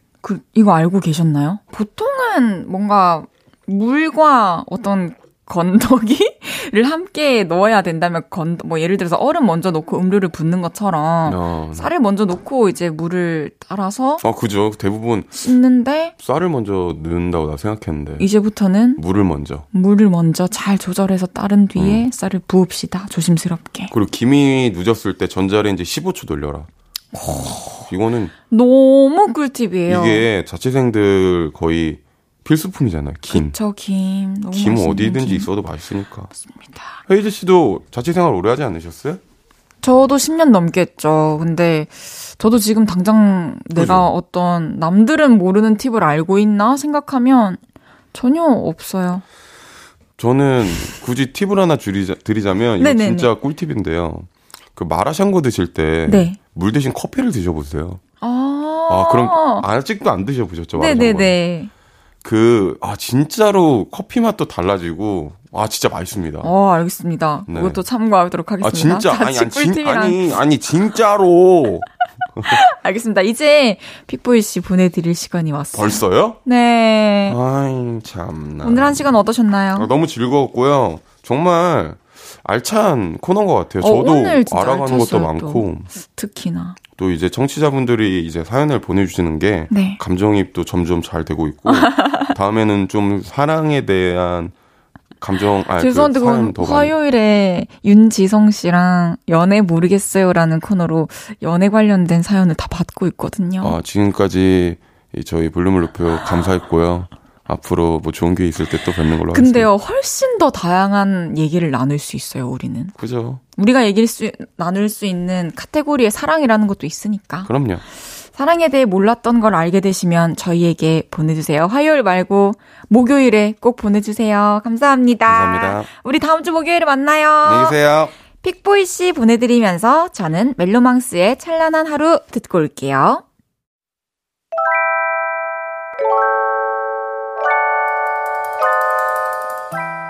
이거 알고 계셨나요? 보통은 뭔가 물과 어떤 건더기를 함께 넣어야 된다면 예를 들어서 얼음 먼저 넣고 음료를 붓는 것처럼 쌀을 먼저 넣고 이제 물을 따라서 그죠. 대부분 씻는데 쌀을 먼저 넣는다고 나 생각했는데 이제부터는 물을 먼저 잘 조절해서 따른 뒤에 쌀을 부읍시다. 조심스럽게. 그리고 김이 누졌을 때 전자레인지 15초 돌려라. 이거는 너무 꿀팁이에요. 이게 자취생들 거의 필수품이잖아요. 김. 그쵸, 김. 너무 김 어디든지 김. 있어도 맛있으니까. 맞습니다. 헤이즈 씨도 자취생활 오래 하지 않으셨어요? 저도 10년 넘게 했죠. 근데 저도 지금 당장 내가 어떤 남들은 모르는 팁을 알고 있나 생각하면 전혀 없어요. 저는 굳이 팁을 하나 드리자면 이거 진짜 꿀팁인데요. 그 마라샹궈 드실 때 물 대신 커피를 드셔보세요. 그럼 아직도 안 드셔보셨죠? 네네네. 진짜로 커피 맛도 달라지고, 진짜 맛있습니다. 알겠습니다. 네. 그것도 참고하도록 하겠습니다. 진짜. 아니, 진짜로. 알겠습니다. 이제 픽보이 씨 보내드릴 시간이 왔어요. 벌써요? 네. 아이, 참나. 오늘 한 시간 어떠셨나요? 너무 즐거웠고요. 정말 알찬 코너인 것 같아요. 저도 알아가는 것도 많고. 특히나. 또 이제 청취자분들이 이제 사연을 보내주시는 게 감정입도 점점 잘 되고 있고 다음에는 좀 사랑에 대한 감정 죄송한데 그럼 화요일에 윤지성 씨랑 연애 모르겠어요라는 코너로 연애 관련된 사연을 다 받고 있거든요. 지금까지 저희 볼륨을 높여 감사했고요. 앞으로 뭐 좋은 게 있을 때 또 뵙는 걸로 하겠습니다. 근데요, 훨씬 더 다양한 얘기를 나눌 수 있어요, 우리는. 그죠. 우리가 나눌 수 있는 카테고리의 사랑이라는 것도 있으니까. 그럼요. 사랑에 대해 몰랐던 걸 알게 되시면 저희에게 보내주세요. 화요일 말고 목요일에 꼭 보내주세요. 감사합니다. 감사합니다. 우리 다음 주 목요일에 만나요. 안녕히 계세요. 픽보이 씨 보내드리면서 저는 멜로망스의 찬란한 하루 듣고 올게요.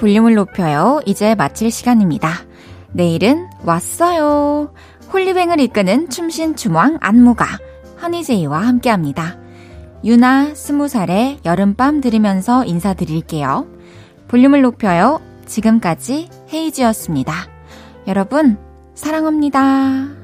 볼륨을 높여요. 이제 마칠 시간입니다. 내일은 왔어요. 홀리뱅을 이끄는 춤신 춤왕 안무가 허니제이와 함께합니다. 유나 20살의 여름밤 들으면서 인사드릴게요. 볼륨을 높여요. 지금까지 헤이즈였습니다. 여러분 사랑합니다.